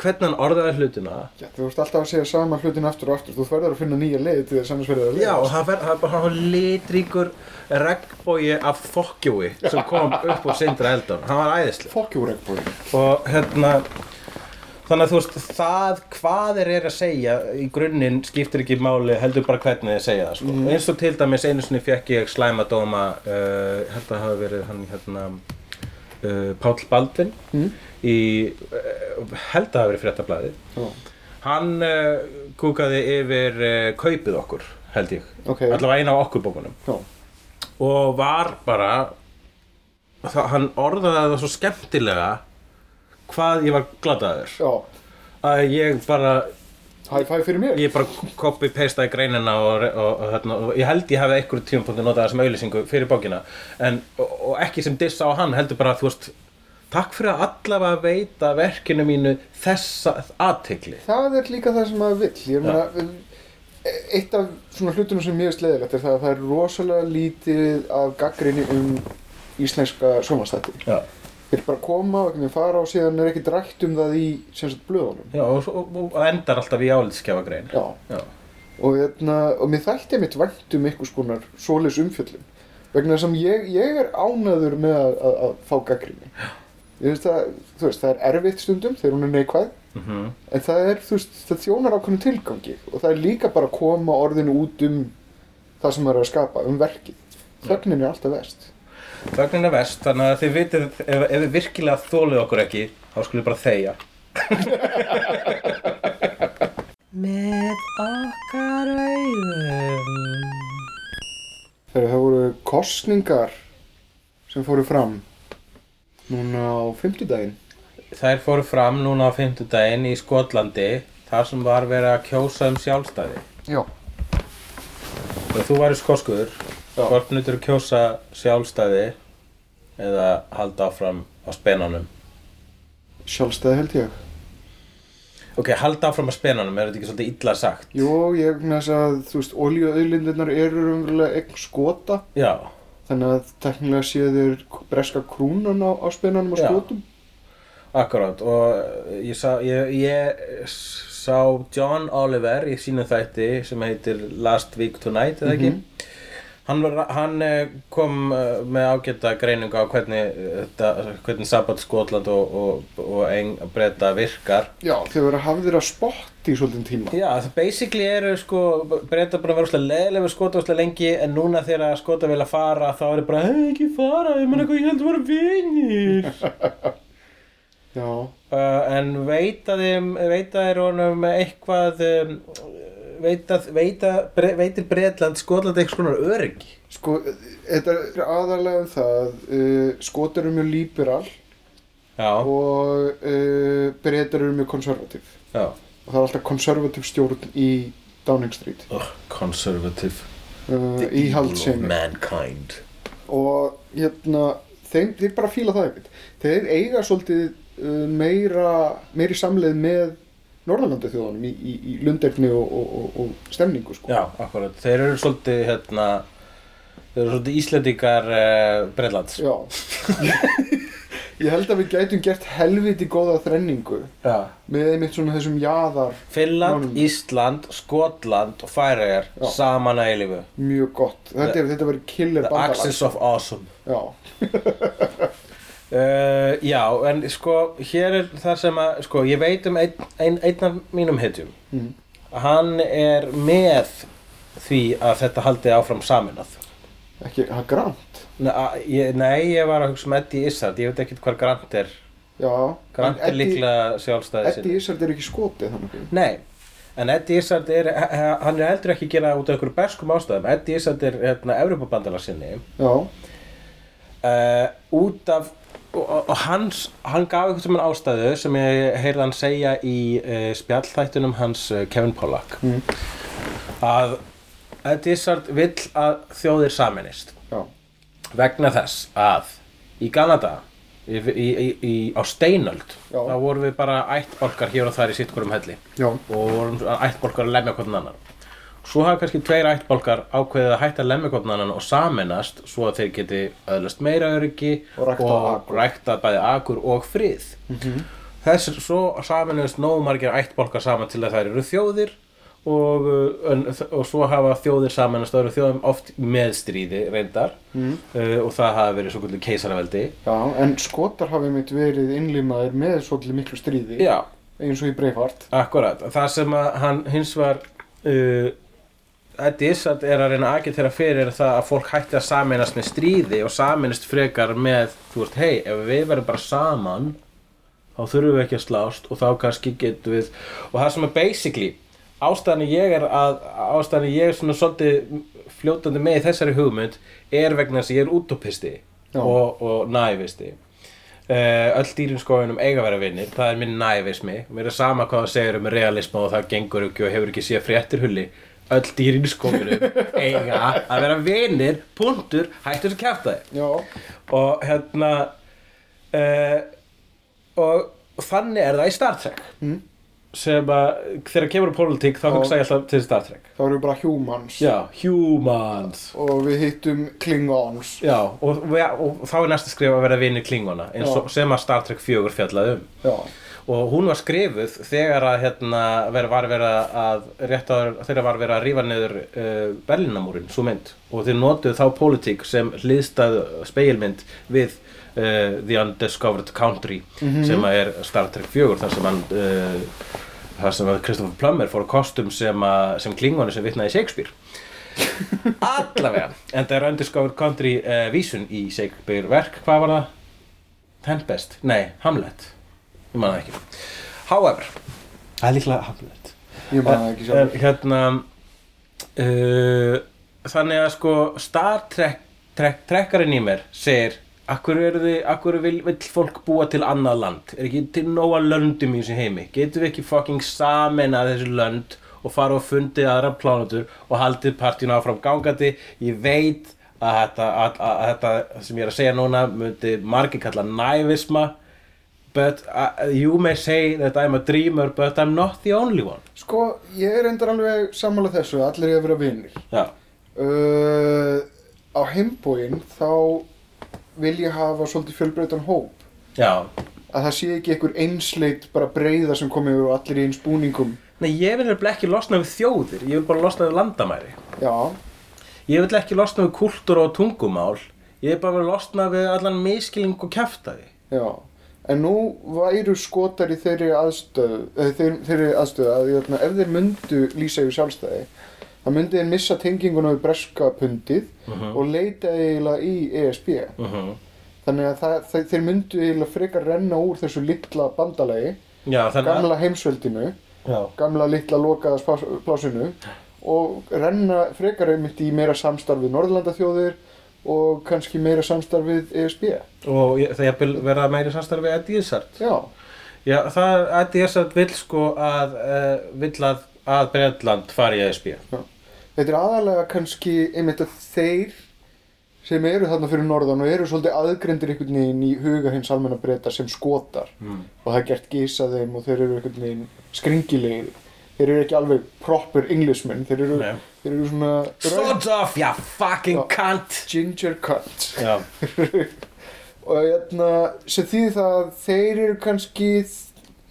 hvernig hann orðaði hlutina. Já, þú vorst alltaf að segja sama hlutina aftur og aftur. Þú verður að finna nýja leiði til þess annars verður að leiða. Já, það bara hann litríkur regnbogi af fokkjói sem kom upp úr Sindra Eldon. Hann var æðislega. Fokkjóregnbogi. Og þannig að þú veist það hvað að segja í grunninn skiptir ekki máli heldur bara hvernig þið segja það sko. Eins og til dæmis einu sinni fékk ég slæmadóma, held að hafi verið hann Páll Baldvin í, held að hafi verið Fréttablaðið. Hann kúkaði yfir kaupið okkur, held ég. Allavega eina á okkur bókunum. Og var bara, hann orðaði það svo skemmtilega hvað ég var glataður. Að ég bara... High five fyrir mér. Ég bara copy-pastaði greinina og ég held ég hefði einhverjum tímapunkti notað það sem auglýsingu fyrir bókina. Og ekki sem diss á hann, heldur bara að þú veist, takk fyrir að allavega veita verkinu mínu þessa athygli. Það líka það sem maður vill. Ég meina, eitt af svona hlutunum sem mjög sleiðilegt það rosalega lítið af gagnrýni íslenska sjónvarpsþætti. Þeir bara koma og einhvern veginn fara og síðan ekkert rætt það í blöðunum. Já, og endar alltaf í álitskjafagrein. Já. Og mér þætti einmitt vænt einhvers konar svoleiðis umfjöllun. Vegna þess að ég ánægður með að fá gagnrýni. Það erfitt stundum þegar hún neikvæð. En það þjónar ákveðnum tilgangi. Og það líka bara að koma orðinu út það sem maður að skapa, verkið. Þögnin alltaf verst. Þögnin verst, þannig að þið vitið ef við virkilega þolið okkur ekki, þá skulum við bara þegja. Með okkar augum. Það voru kosningar sem fóru fram núna á fimmtudaginn. Þær fóru fram núna á fimmtudaginn í Skotlandi, þar sem var verið að kjósa sjálfstæði. Já. Og þú væri skoskur. Hvort myndirðu kjósa sjálfstæði eða halda áfram á spenanum? Sjálfstæði held ég. Halda áfram á spenanum, þetta ekki svolítið illa sagt? Jú, ég finnst að, þú veist, olíuauðlindirnar eru raunverulega eign Skota. Já. Þannig að teknilega séu þeir breska krúnan á spenanum og Skotum. Akkurát, og ég sá John Oliver í sínum þætti sem heitir Last Week Tonight, eða ekki? Hann kom með ágæta greiningu á hvernig sabbat Skotland og breyta virkar. Já, þau verður hafðir að spotta í svolítinn tíma. Já, það basically eru sko, breyta bara að vera óslega leiðilega við skota óslega lengi, en núna þegar skota vilja fara þá eru bara, ekki fara, ég meina hvað ég held að vera vinir. Já. En veita þeir honum eitthvað, veitir Bretland Skotland eitthvað svona öryggi? Sko, þetta er aðalega það, Skotar mjög liberal. Já. Og Bretar mjög konservatív. Já. Og það alltaf konservatív stjórn í Downing Street. Konservatív. Í haldsemi. Mankind. Og þeir bara fíla það ekkert. Þeir eiga svolítið meiri samleið með Norðurlanda þjóðunum í lunderni og stemningu sko. Já, akkurat. Þeir eru svolítið Íslendingar Bretlands. Já. Ég held að við gætum gert helviti góða þrenningu. Já. Með einmitt svona þessum jaðar. Finnland, Ísland, Skotland og Færeyjar saman að eilífu. Mjög gott. Þetta verður killer bandalag. The axis of awesome. Já. Já, en sko, hér þar sem að, sko, ég veit einn af mínum hetjum. Hann með því að þetta haldi áfram sameinað. Ekki, hann Grant? Nei, ég var að hugsa um Eddie Izzard, ég veit ekkert hvar Grant Já. Grant líklega sjálfstæðið sinni. Eddie Izzard ekki skotið þannig. Nei, en Eddie Izzard hann heldur ekki gera út af einhverjum berskum ástæðum. Eddie Izzard Evrópubandalags sinni. Já. Út af og hann gaf eitthvað sem ástæðu sem ég heyrði hann segja í spjallþættunum hans Kevin Pollack að Izzard vill að þjóðir sameinist vegna þess að í Kanada á steinöld þá vorum við bara ættbálkar hér og þar í sitt hvorum helli og vorum ættbálkar að lemja hvorn annan svo hafa kannski tveir ættbálkar ákveðið að hætta lemmikotnanana og sameinast svo að þeir geti öðlast meira öryggi og rækta bæði akur og frið. Þess svo sameinuðust nógu margir ættbálkar saman til að þær eru þjóðir og svo hafa þjóðir sameinast öðru þjóðum oft með stríði reyndar og það hafa verið svoköldu keisaraveldi. Já, en Skotar hafa einmitt verið innlimaðir með svoköldu miklu stríði eins og í Braveheart. Akkúrat, það sem að hann hins var Eddie Izzard að reyna að agitera fyrir það að fólk hætti að sameinast með stríði og sameinast frekar með, hey, ef við verðum bara saman þá þurfum við ekki að slást og þá kannski getum við og það sem basically, ástæðan ég svona svolítið fljótandi með í þessari hugmynd vegna þess að ég útópisti og nævisti öll dýrin skóinum eiga að vera vinir, það minn nævismi mér sama hvað það segir realisma og það gengur ekki og hefur ekki séð fréttirhulli öll dýrin skóinum eiga að vera vinir, punktur, hættu sem kjafta þér og og þannig það í Star Trek sem þegar kemur pólitík þá hugsa ég alltaf til Star Trek þá erum við bara humans humans og við hittum Klingons og þá næsta skrif að vera vinir Klingona sem að Star Trek 4 fjallaði og hún var skrifuð þegar að var verið að rífa niður Berlínarmúrinn sú mynd og þeir notuðu þá pólitík sem hliðstæð spegilmynd við The Undiscovered Country sem Star Trek 4 þar sem að Christopher Plummer fór kostum sem Klingonu sem vitnaði Shakespeare allavega en það Undiscovered Country vísun í Shakespeare verk hvað var það? Tempest? Nei, Hamlet ég man það ekki however það líklega Hamlet ég man það ekki sjálf þannig að sko Star Trekkarinn í mér segir Akkur vill fólk búa til annað land? Ekki til nóga löndum í þessu heimi? Getum við ekki fucking sameinað þessu lönd og fara og fundið aðra plánetur og haldið partíinu áfram gangandi? Ég veit að þetta sem ég að segja núna myndi margir kalla nævisma but you may say that I'm a dreamer but I'm not the only one. Sko, ég reyndar alveg sammála þessu, allir ég að vera vinir. Já. Á heimbóginn þá vil ég hafa svolítið fjölbreyttan hóp Já. Að það sé ekki einhver einsleit bara breiða sem komið yfir og allir í eins búningum. Nei, ég vil ekki losna við þjóðir, ég vil bara losna við landamæri. Já. Ég vil ekki losna við kúltúra og tungumál, ég vil bara losna við allan misskilning og kjaftaði. Já. En nú væru Skotar í þeirri aðstöðu, að ef þeir myndu lýsa yfir sjálfstæði, þá myndu þeir missa tenginguna við breska pundið og leita eiginlega í ESB. Þannig að þeir myndu eiginlega frekar renna úr þessu litla bandalagi, gamla heimsveldinu, gamla litla lokaða plásinu og renna frekar einmitt í meira samstarf við Norðurlandaþjóðir og kannski meira samstarf við ESB. Og það jafnvel vera meira samstarf við Eddie Izzard. Já. Já, það Eddie Izzard vill sko að Bretland fari í ESB. Já. Þetta aðalega kannski einmitt að þeir sem eru þarna fyrir norðan og eru svolítið aðgreindir einhvern veginn í huga hins almenna Breta sem Skotar. Og það gert gísa þeim og þeir eru einhvern veginn skringilegir. Þeir eru ekki alveg proper Englishmen, þeir eru svona... Swords off, you fucking cunt! Ginger cunt. Já. Og sem þýðir það að þeir eru kannski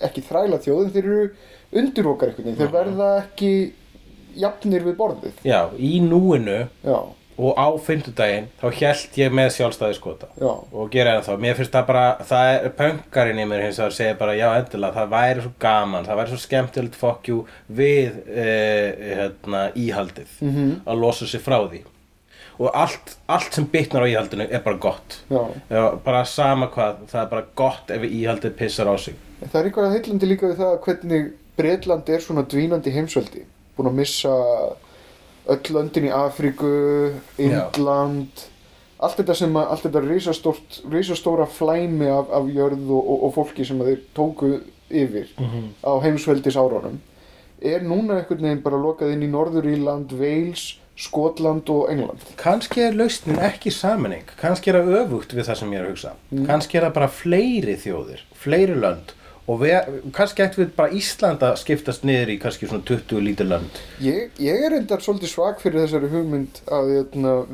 ekki þræla þjóð, en þeir eru undirokar einhvern veginn. Þeir verða ekki jafnir við borðið. Já, í núinu og á fimmtudaginn þá hélt ég með sjálfstæði Skota. Já. Og gera það þá. Mér finnst það bara, það pönkarinn í mér hins vegar segir bara já endilega, það væri svo gaman, það væri svo skemmtilegt fuck you við íhaldið að losa sig frá því. Og allt sem bitnar á íhaldinu bara gott. Já. Bara sama hvað, það bara gott ef íhaldið pissar á sig. Það eitthvað heillandi líka við það hvernig Bretland svona dvínandi heimsveldi, búin að missa öll löndin í Afríku, Indland, allt þetta risastóra flæmi af jörð og fólki sem þeir tóku yfir á heimsveldisárunum núna einhvern veginn bara lokað inn í Norður-Írland, Wales, Skotland og England. Kannski lausnin ekki sameining, kannski það öfugt við það sem ég að hugsa. Kannski það bara fleiri þjóðir, fleiri lönd. Og kannski ættum við bara Ísland að skiptast niður í kannski svona 20 lítil lönd. Ég reyndar svolítið svag fyrir þessari hugmynd að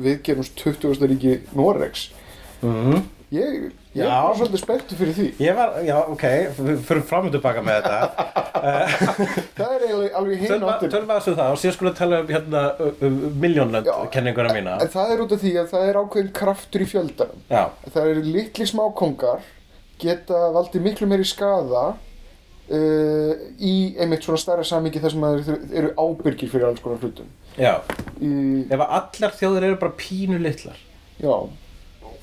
við gerumst 20. ríki Noregs. Ég var svolítið spenntur fyrir því. Já, ok, við förum fram og tilbaka með þetta. Það alveg hinn áttur. Tölum aðeins það og síðan skulum tala milljónlönd kenninguna mína. En það út af því að það ákveðin kraftur í fjöldanum. Já. Það litli smákongar geta valdið miklu meiri skaða í einmitt svona stærra samhengi þar sem þeir eru ábyrgir fyrir alls konar hlutum. Já. Ef allar þjóðir eru bara pínu litlar. Já.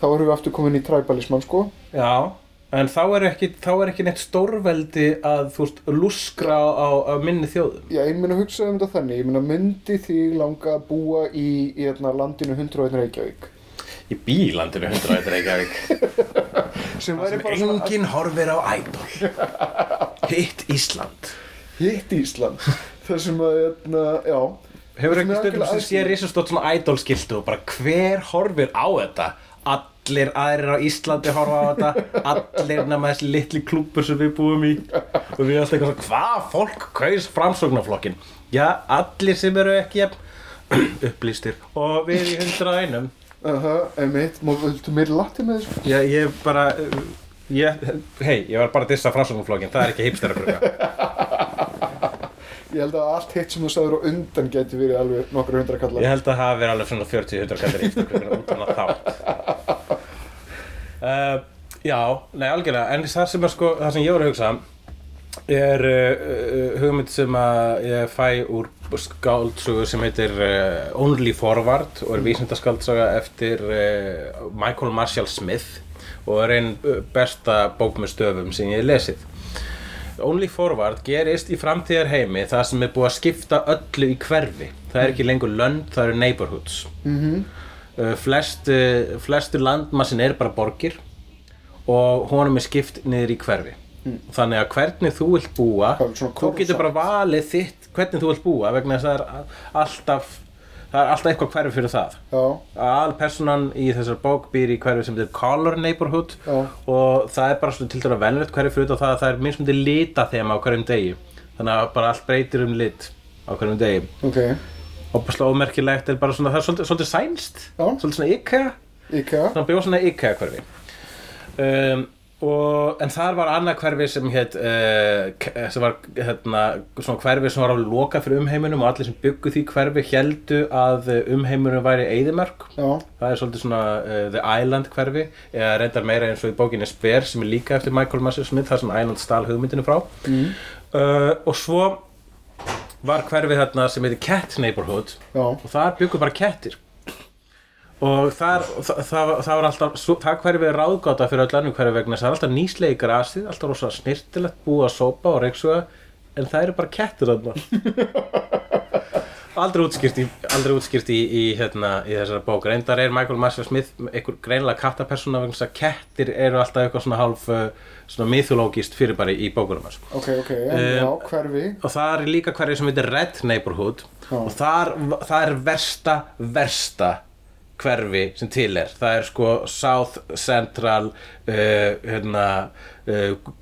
Þá erum við aftur komin í tribalismann sko. Já. En þá er ekki neitt stórveldi að lúskra á minni þjóðum. Já, ég hugsaði þetta þannig. Ég myndi þig langa að búa í landinu 101 Reykjavík. Ég bý í landinu 101 Reykjavík. sem enginn horfir á Idol. Hitt Ísland. Það sem já. Hefur ekki stundum sem sé risastórt svona Idol-skiltu og bara hver horfir á þetta? Allir aðrir á Íslandi horfa á þetta, allir nema þessi litli klúbbur sem við búum í. Og við alltaf eitthvað hvað fólk kaus Framsóknarflokkinn? Já, allir sem eru ekki upplýstir og við í 101. Einmitt, viltu meiri latti með þessu? Já, ég var bara að dissa Framsóknarflokkinn, það ekki hipsterabrugga. Ég held að allt hitt sem þú sagðir á undan gæti verið alveg nokkra 100 kallar. Ég held að það hafi verið alveg svona 40-100 kallar hipsterabrugga út af þátt. Já, nei, algjörlega, en það sem ég var að hugsa hugmynd sem að ég fæ úr skáldsögu sem heitir Only Forward og vísindaskáldsaga eftir Michael Marshall Smith og ein besta bók með stöfum sem ég lesið. Only Forward gerist í framtíðarheimi þar sem búið að skipta öllu í hverfi. Það ekki lengur lönd, það eru neighborhoods. Flestu landmassin bara borgir og honum skipt niður í hverfi. Þannig að hvernig þú vilt búa, þú getur bara valið þitt hvernig þú vilt búa vegna þess að það er alltaf eitthvað hverfi fyrir það. Já. Aðalpersónan í þessari bók býr í hverfi sem heitir Color Neighborhood. Já. Og það bara svona tiltölulega venjulegt hverfi fyrir utan það að það mismunandi litaþema á hverjum degi. Þannig að bara allt breytir lit á hverjum degi. Okay. Óbúslega ómerkilegt bara svona það svolítið sænskt. Já. Svolítið svona IKEA. Svona bjó svona IKEA hverfi. og en þar var annað hverfi sem hét sem var hérna svona hverfi sem var alveg lokað fyrir umheiminum og allir sem byggu því hverfi héldu að umheiminum væri eyðimörk. Já. Það svolítið svona The Island hverfi eða reyndar meira eins og í bókinni Spare sem líka eftir Michael Marshall Smith þar sem Island stal hugmyndinu frá. Mm. Og svo var hverfi þarna sem heitir Cat Neighborhood. Já. Og þar byggu bara kettir. Og það var alltaf það hverfi ráðgáta fyrir öll annir hverfi vegna það alltaf nýslega í grasið, alltaf rosa snyrtilegt búið að sópa og reyksuga en það bara kettir þarna. Aldrei útskýrt í hérna í þessari bók. Reyndar Michael Marshall Smith einhver greinilega kattapersóna vegna að kettir alltaf eitthvað svona hálf svona mythológískt fyrirbæri í bókunum hans. Okay, já, hverfi. Og það líka hverfi sem heitir Red Neighborhood og það versta hverfi sem til það sko South Central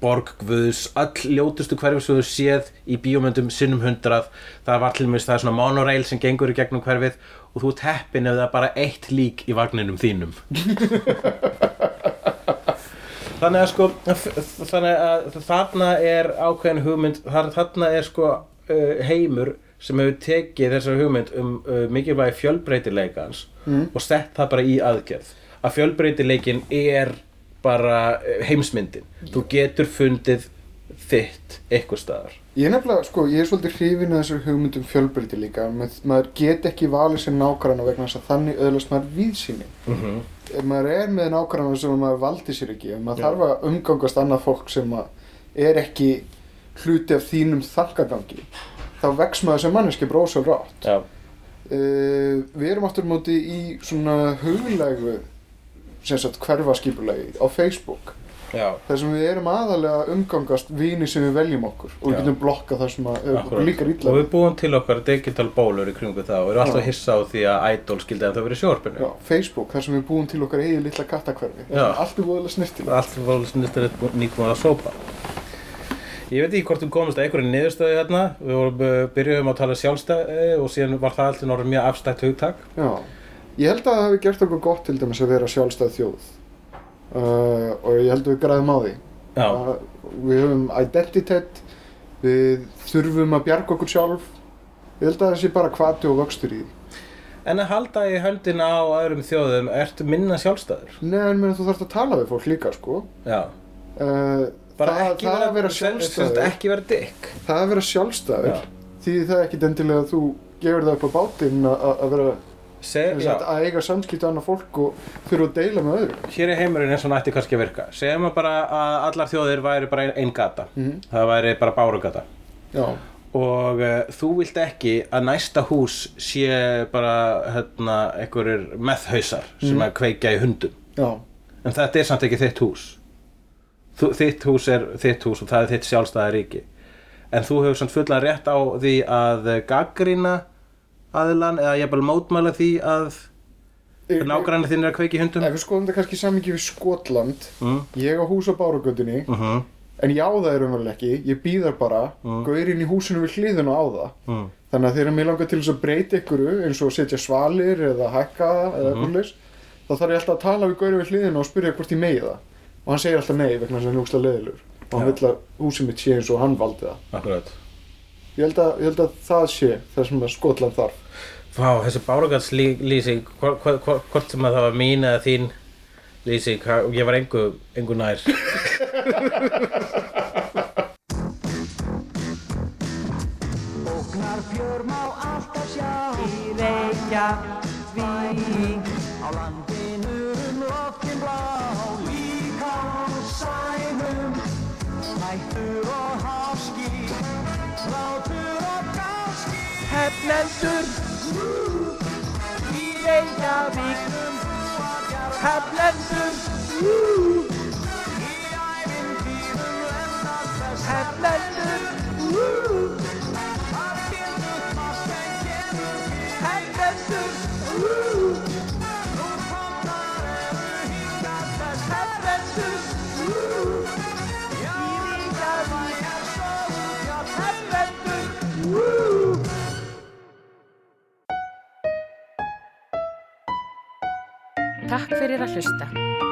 borg guðs, öll ljótustu hverfi sem þú séð í bíómyndum sinnum 100 það var til dæmis það svona monorail sem gengur í gegnum hverfið og þú heppinn ef það bara eitt lík í vagninum þínum þannig að þarna ákveðin hugmynd þarna sko heimur sem hefur tekið þessar hugmynd mikilvægi fjölbreytileikans og sett það bara í aðgerð að fjölbreytileikin bara heimsmyndin þú getur fundið þitt einhvers staðar ég nefnilega ég svolítið hrifinn af þessar hugmyndum fjölbreytileika maður get ekki valið sér nákvæmna vegna þess að þannig öðlast maður víðsýni ef maður með nákvæmna sem maður valdi sér ekki ef maður þarf að umgangast annað fólk sem ekki hluti af þínum þakkagangi þá vex maður sem manneski brósal rátt. Já. Við erum aftur móti í svona huglægu hverfaskipulagi á Facebook. Já. Þar sem við erum aðalega umgangast vini sem við veljum okkur og við getum blokkað það sem okkur líkar illa. Og við búum til okkar digital bólur í kringu það og erum alltaf hissa á því að idol skildi að það verið sjórpinu. Já, Facebook þar sem við búum til okkar eigið litla kattakverfi. Já. Allt voðalega snyrtilegt. Allt voðalega snyrtilegt nýbúin að sópa. Ég veit ekki hvort komist að einhverju niðurstöðu þarna. Við byrjuðum að tala sjálfstæði og síðan var það alltaf orðið mjög afstætt hugtak. Já. Ég held að það hafi gert okkur gott til dæmis að vera sjálfstæð þjóð. Og ég held að við græðum á því. Já. Við höfum identitet, við þurfum að bjarga okkur sjálf. Ég held að það sé bara hvati og vöxtur í því. En að halda í höndina á öðrum þjóðum, ertu minna sjálfstæður? Nei, en þú þarft að tala við fólk líka, Já. Ekki vera dykk. Það að vera sjálfstæður. Því það ekki endilega að þú gefur það upp á bátinn að vera að eiga samskipti annað fólk og þurfa að deila með öðrum. Hér heimurinn svona ætti kannski að virka. Segjum bara að allar þjóðir væri bara ein gata. Það væri bara bárugata. Já. Og þú vilt ekki að næsta hús sé bara einhverjir methhausar sem að kveikja í hundum. Já. En þetta samt ekki þitt hús. Þitt hús og það þitt sjálfstæða ríki. En þú hefur samt fullan rétt á því að gagnrýna aðilann eða jafnvel mótmæla því að nágrannar þinn að kveikja í hundum. Ef við skoðum þetta kannski í samhengi við Skotland, ég á hús á Bárugötunni, en ég á það raunverulega ekki, ég bý þar bara, gaurinn í húsinu við hliðina á það. Þannig að þegar mig langar til þess að breyta einhverju, eins og setja svalir eða hækka eða svoleiðis, þá þarf ég alltaf að tala við gaurinn við hliðina og spyrja hvort ég megi það. Og hann segir alltaf nei vegna þess að hann ógeðslega leiðilegur. Og hann vill að húsið mitt sé eins og hann valdi það. Akkurat. Ég held að það sé það sem Skotland þarf. Vá, þessi bárugallslýsing, hvort sem það var mín eða þín lýsing, ég var engu nær. Ógnar björn má alltaf sjá í Reykjavík á landinu loftin blá. Hættur og háski, hlátur og gáski Hefnendur, í Reykjavík Hefnendur, í ævintýrum lennast þess Hefnendur, að byrðu fast en gerur Hefnendur, nú komnar eru hingað þess Hefnendur, Takk fyrir að hlusta.